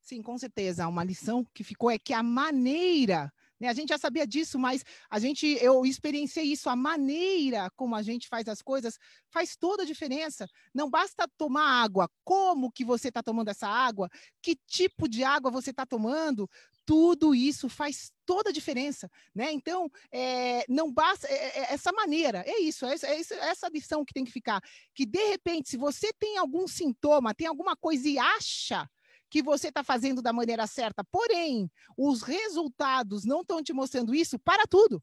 Sim, com certeza. Uma lição que ficou é que a maneira... A gente já sabia disso, mas a gente, eu experienciei isso, a maneira como a gente faz as coisas faz toda a diferença. Não basta tomar água, como que você está tomando essa água, que tipo de água você está tomando, tudo isso faz toda a diferença, né? Então, é, não basta, é, é, essa maneira, é isso, é, é essa lição que tem que ficar, que de repente, se você tem algum sintoma, tem alguma coisa e acha que você está fazendo da maneira certa, porém, os resultados não estão te mostrando isso, para tudo,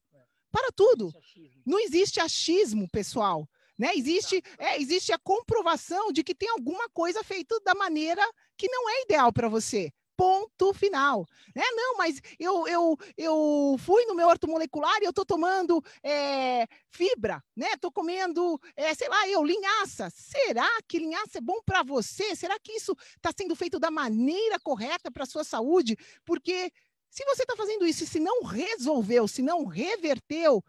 para tudo. Não existe achismo, pessoal, né? Existe, é, existe a comprovação de que tem alguma coisa feita da maneira que não é ideal para você. ponto final. Né? Não, mas eu, eu, eu fui no meu ortomolecular e eu estou tomando é, fibra, né? Estou comendo, é, sei lá, eu, linhaça. Será que linhaça é bom para você? Será que isso está sendo feito da maneira correta para a sua saúde? Porque se você está fazendo isso e se não resolveu, se não reverteu,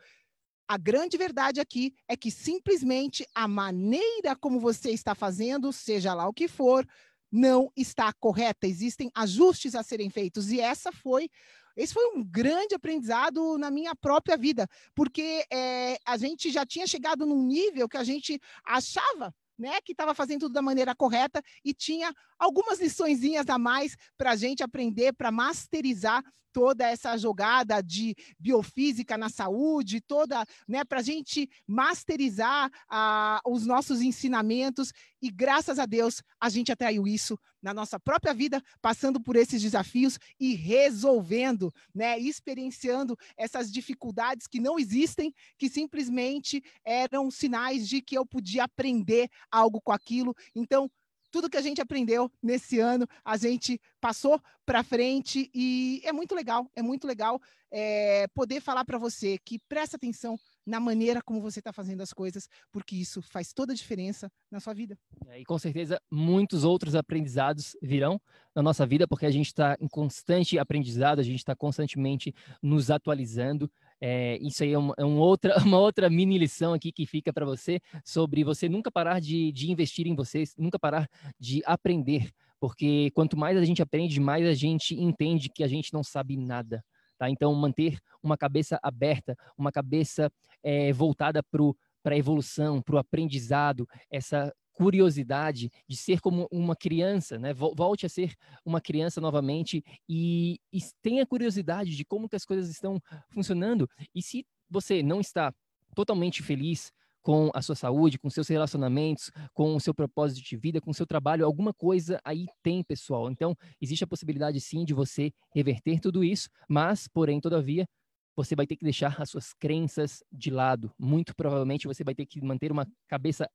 a grande verdade aqui é que simplesmente a maneira como você está fazendo, seja lá o que for, não está correta. Existem ajustes a serem feitos. E essa foi, esse foi um grande aprendizado na minha própria vida, porque é, a gente já tinha chegado num nível que a gente achava, né, que estava fazendo tudo da maneira correta e tinha algumas liçõezinhas a mais para a gente aprender, para masterizar toda essa jogada de biofísica na saúde, toda, né, para a gente masterizar ah, os nossos ensinamentos. E graças a Deus a gente atraiu isso na nossa própria vida, passando por esses desafios e resolvendo, né, experienciando essas dificuldades que não existem, que simplesmente eram sinais de que eu podia aprender algo com aquilo. Então, tudo que a gente aprendeu nesse ano, a gente passou para frente e é muito legal, é muito legal é, poder falar para você que presta atenção na maneira como você está fazendo as coisas, porque isso faz toda a diferença na sua vida. E com certeza muitos outros aprendizados virão na nossa vida, porque a gente está em constante aprendizado, a gente está constantemente nos atualizando. É, isso aí é, um, é um outra, uma outra mini lição aqui que fica para você, sobre você nunca parar de, de investir em você, nunca parar de aprender, porque quanto mais a gente aprende, mais a gente entende que a gente não sabe nada. Tá? Então, manter uma cabeça aberta, uma cabeça é, voltada para a evolução, para o aprendizado, essa curiosidade de ser como uma criança, né? Volte a ser uma criança novamente e, e tenha curiosidade de como que as coisas estão funcionando. E se você não está totalmente feliz com a sua saúde, com seus relacionamentos, com o seu propósito de vida, com o seu trabalho, alguma coisa aí tem, pessoal. Então, existe a possibilidade, sim, de você reverter tudo isso, mas, porém, todavia, você vai ter que deixar as suas crenças de lado. Muito provavelmente, você vai ter que manter uma cabeça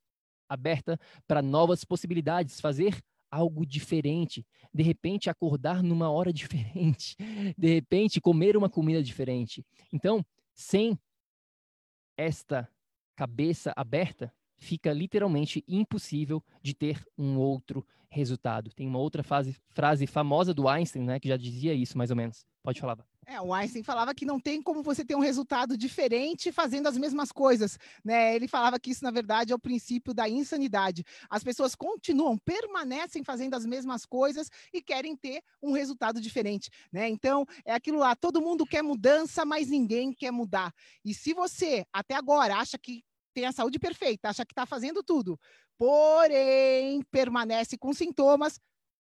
aberta para novas possibilidades, fazer algo diferente, de repente acordar numa hora diferente, de repente comer uma comida diferente. Então, sem esta cabeça aberta, fica literalmente impossível de ter um outro resultado. Tem uma outra frase, frase famosa do Einstein, né, que já dizia isso mais ou menos. Pode falar. É, o Einstein falava que não tem como você ter um resultado diferente fazendo as mesmas coisas, né? Ele falava que isso, na verdade, é o princípio da insanidade. As pessoas continuam, permanecem fazendo as mesmas coisas e querem ter um resultado diferente, né? Então, é aquilo lá, todo mundo quer mudança, mas ninguém quer mudar. E se você, até agora, acha que tem a saúde perfeita, acha que está fazendo tudo, porém, permanece com sintomas,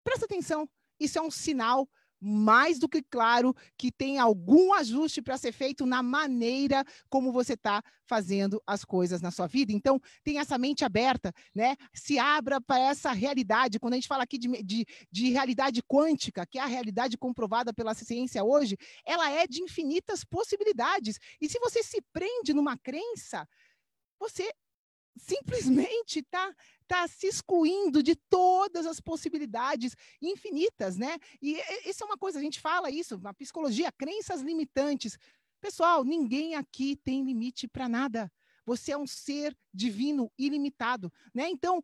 presta atenção, isso é um sinal mais do que claro que tem algum ajuste para ser feito na maneira como você está fazendo as coisas na sua vida. Então, tenha essa mente aberta, né? Se abra para essa realidade. Quando a gente fala aqui de, de, de realidade quântica, que é a realidade comprovada pela ciência hoje, ela é de infinitas possibilidades. E se você se prende numa crença, você simplesmente está tá se excluindo de todas as possibilidades infinitas, né? E isso é uma coisa, a gente fala isso, na psicologia, crenças limitantes. Pessoal, ninguém aqui tem limite para nada. Você é um ser divino ilimitado, né? Então,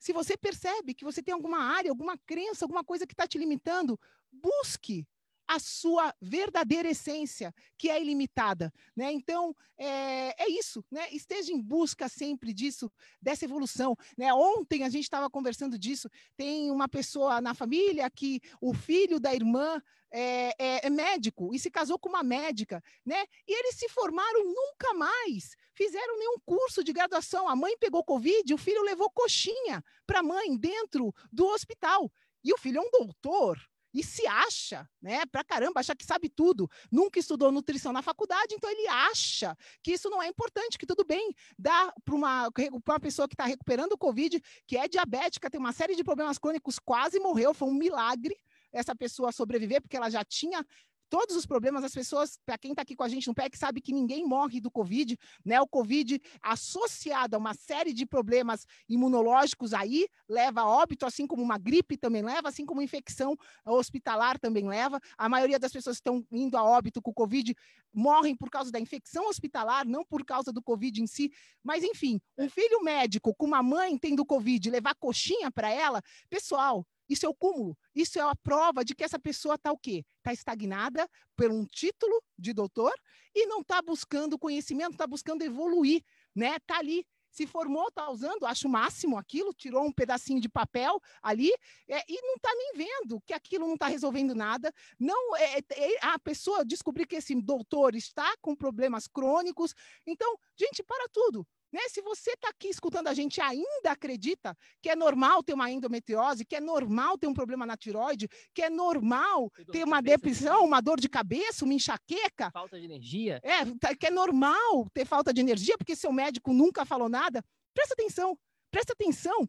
se você percebe que você tem alguma área, alguma crença, alguma coisa que está te limitando, busque a sua verdadeira essência, que é ilimitada, né? Então, é, é isso, né? Esteja em busca sempre disso, dessa evolução, né? Ontem a gente estava conversando disso, tem uma pessoa na família que o filho da irmã é, é, é médico e se casou com uma médica, né? E eles se formaram nunca mais, fizeram nenhum curso de graduação, a mãe pegou Covid, o filho levou coxinha para a mãe dentro do hospital, e o filho é um doutor, e se acha, né, pra caramba, acha que sabe tudo, nunca estudou nutrição na faculdade, então ele acha que isso não é importante, que tudo bem, dá para uma, uma pessoa que está recuperando o Covid, que é diabética, tem uma série de problemas crônicos, quase morreu, foi um milagre essa pessoa sobreviver, porque ela já tinha todos os problemas, as pessoas, para quem está aqui com a gente no P E C, sabe que ninguém morre do Covid, né? O Covid, associado a uma série de problemas imunológicos aí, leva a óbito, assim como uma gripe também leva, assim como infecção hospitalar também leva. A maioria das pessoas que estão indo a óbito com o Covid morrem por causa da infecção hospitalar, não por causa do Covid em si. Mas, enfim, um filho médico com uma mãe tendo Covid, levar coxinha para ela, pessoal, isso é o cúmulo, isso é a prova de que essa pessoa está o quê? Está estagnada por um título de doutor e não está buscando conhecimento, está buscando evoluir, né? Está ali, se formou, está usando, acho o máximo aquilo, tirou um pedacinho de papel ali é, e não está nem vendo que aquilo não está resolvendo nada. Não, é, é, a pessoa descobrir que esse doutor está com problemas crônicos. Então, gente, para tudo. Né? Se você está aqui escutando a gente ainda acredita que é normal ter uma endometriose, que é normal ter um problema na tireoide, que é normal ter uma de depressão, uma dor de cabeça, uma enxaqueca. Falta de energia. É, tá, que é normal ter falta de energia, porque seu médico nunca falou nada. Presta atenção, presta atenção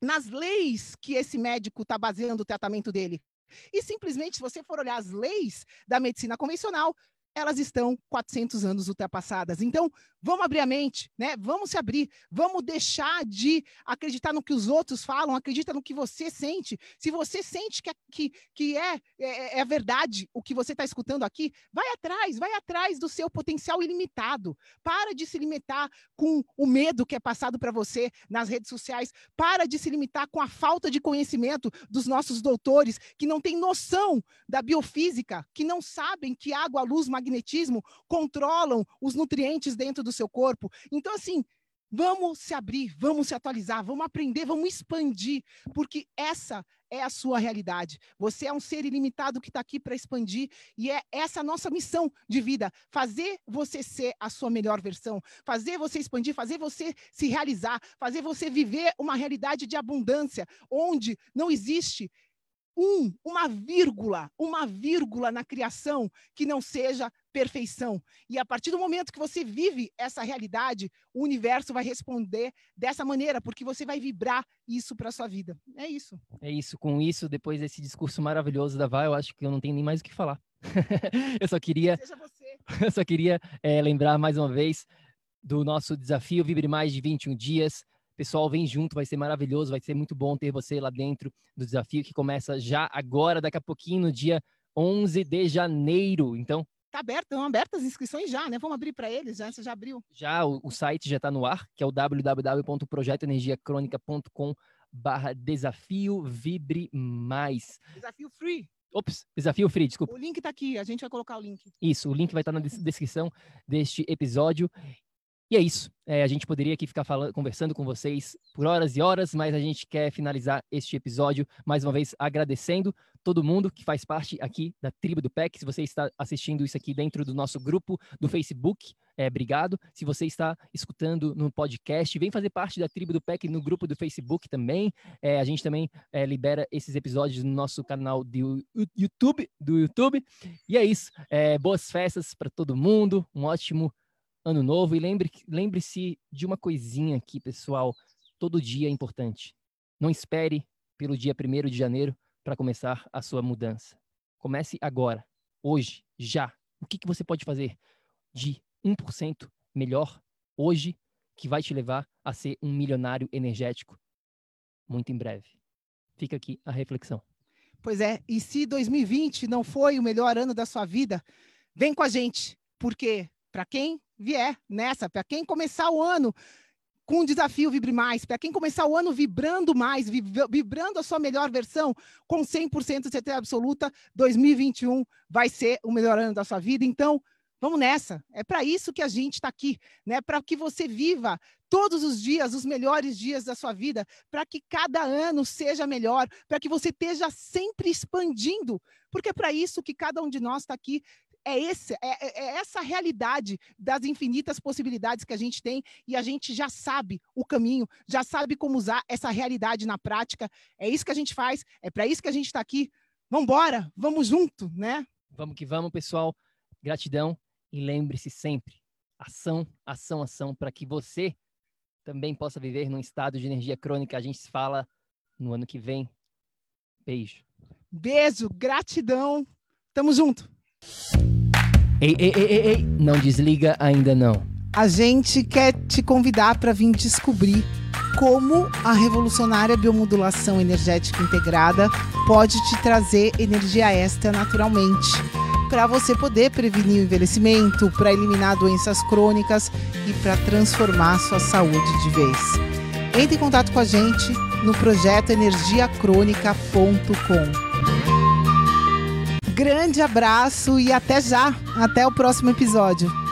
nas leis que esse médico está baseando o tratamento dele. E simplesmente, se você for olhar as leis da medicina convencional, elas estão quatrocentos anos ultrapassadas. Então, vamos abrir a mente, né? Vamos se abrir, vamos deixar de acreditar no que os outros falam, acredita no que você sente. Se você sente que, que, que é, é, é verdade o que você está escutando aqui, vai atrás, vai atrás do seu potencial ilimitado. Para de se limitar com o medo que é passado para você nas redes sociais, para de se limitar com a falta de conhecimento dos nossos doutores, que não têm noção da biofísica, que não sabem que água, luz, magnética, magnetismo, controlam os nutrientes dentro do seu corpo. Então, assim, vamos se abrir, vamos se atualizar, vamos aprender, vamos expandir, porque essa é a sua realidade. Você é um ser ilimitado que está aqui para expandir e é essa a nossa missão de vida, fazer você ser a sua melhor versão, fazer você expandir, fazer você se realizar, fazer você viver uma realidade de abundância, onde não existe Um, uma vírgula, uma vírgula na criação que não seja perfeição. E a partir do momento que você vive essa realidade, o universo vai responder dessa maneira, porque você vai vibrar isso para a sua vida. É isso. É isso. Com isso, depois desse discurso maravilhoso da Vá, eu acho que eu não tenho nem mais o que falar. eu só queria, seja você. eu só queria é, lembrar mais uma vez do nosso desafio Vibre Mais de vinte e um dias. Pessoal, vem junto, vai ser maravilhoso, vai ser muito bom ter você lá dentro do desafio que começa já agora, daqui a pouquinho, no dia onze de janeiro. Então, tá aberto, estão abertas as inscrições já, né? Vamos abrir para eles, já, você já abriu. Já, o, o site já está no ar, que é o w w w ponto projeto energia crônica ponto com barra desafio vibre mais. Desafio free. Ops, desafio free, desculpa. O link está aqui, a gente vai colocar o link. Isso, o link vai estar tá na descrição deste episódio. E é isso, é, a gente poderia aqui ficar falando, conversando com vocês por horas e horas, mas a gente quer finalizar este episódio, mais uma vez agradecendo todo mundo que faz parte aqui da Tribo do P E C. Se você está assistindo isso aqui dentro do nosso grupo do Facebook, é, obrigado. Se você está escutando no podcast, vem fazer parte da Tribo do P E C no grupo do Facebook também. É, a gente também é, libera esses episódios no nosso canal do YouTube. Do YouTube. E é isso, é, boas festas para todo mundo, um ótimo Ano Novo, e lembre, lembre-se de uma coisinha aqui, pessoal, todo dia é importante. Não espere pelo dia primeiro de janeiro para começar a sua mudança. Comece agora, hoje, já. O que, que você pode fazer de um por cento melhor hoje que vai te levar a ser um milionário energético muito em breve? Fica aqui a reflexão. Pois é, e se dois mil e vinte não foi o melhor ano da sua vida, vem com a gente, porque para quem vier nessa, para quem começar o ano com o desafio Vibre Mais, para quem começar o ano vibrando mais, vibrando a sua melhor versão, com cem por cento de certeza absoluta, dois mil e vinte e um vai ser o melhor ano da sua vida. Então, vamos nessa. É para isso que a gente está aqui, né? Para que você viva todos os dias, os melhores dias da sua vida, para que cada ano seja melhor, para que você esteja sempre expandindo, porque é para isso que cada um de nós está aqui. É, esse, é, é essa realidade das infinitas possibilidades que a gente tem e a gente já sabe o caminho, já sabe como usar essa realidade na prática. É isso que a gente faz, é para isso que a gente está aqui. Vamos embora, vamos junto, né? Vamos que vamos, pessoal. Gratidão e lembre-se sempre, ação, ação, ação, para que você também possa viver num estado de energia crônica. A gente se fala no ano que vem. Beijo. Beijo, gratidão. Tamo junto. Ei, ei, ei, ei, ei, não desliga ainda não. A gente quer te convidar para vir descobrir como a revolucionária biomodulação energética integrada pode te trazer energia extra naturalmente, para você poder prevenir o envelhecimento, para eliminar doenças crônicas e para transformar sua saúde de vez. Entre em contato com a gente no projeto energia crônica ponto com. Grande abraço e até já, até o próximo episódio.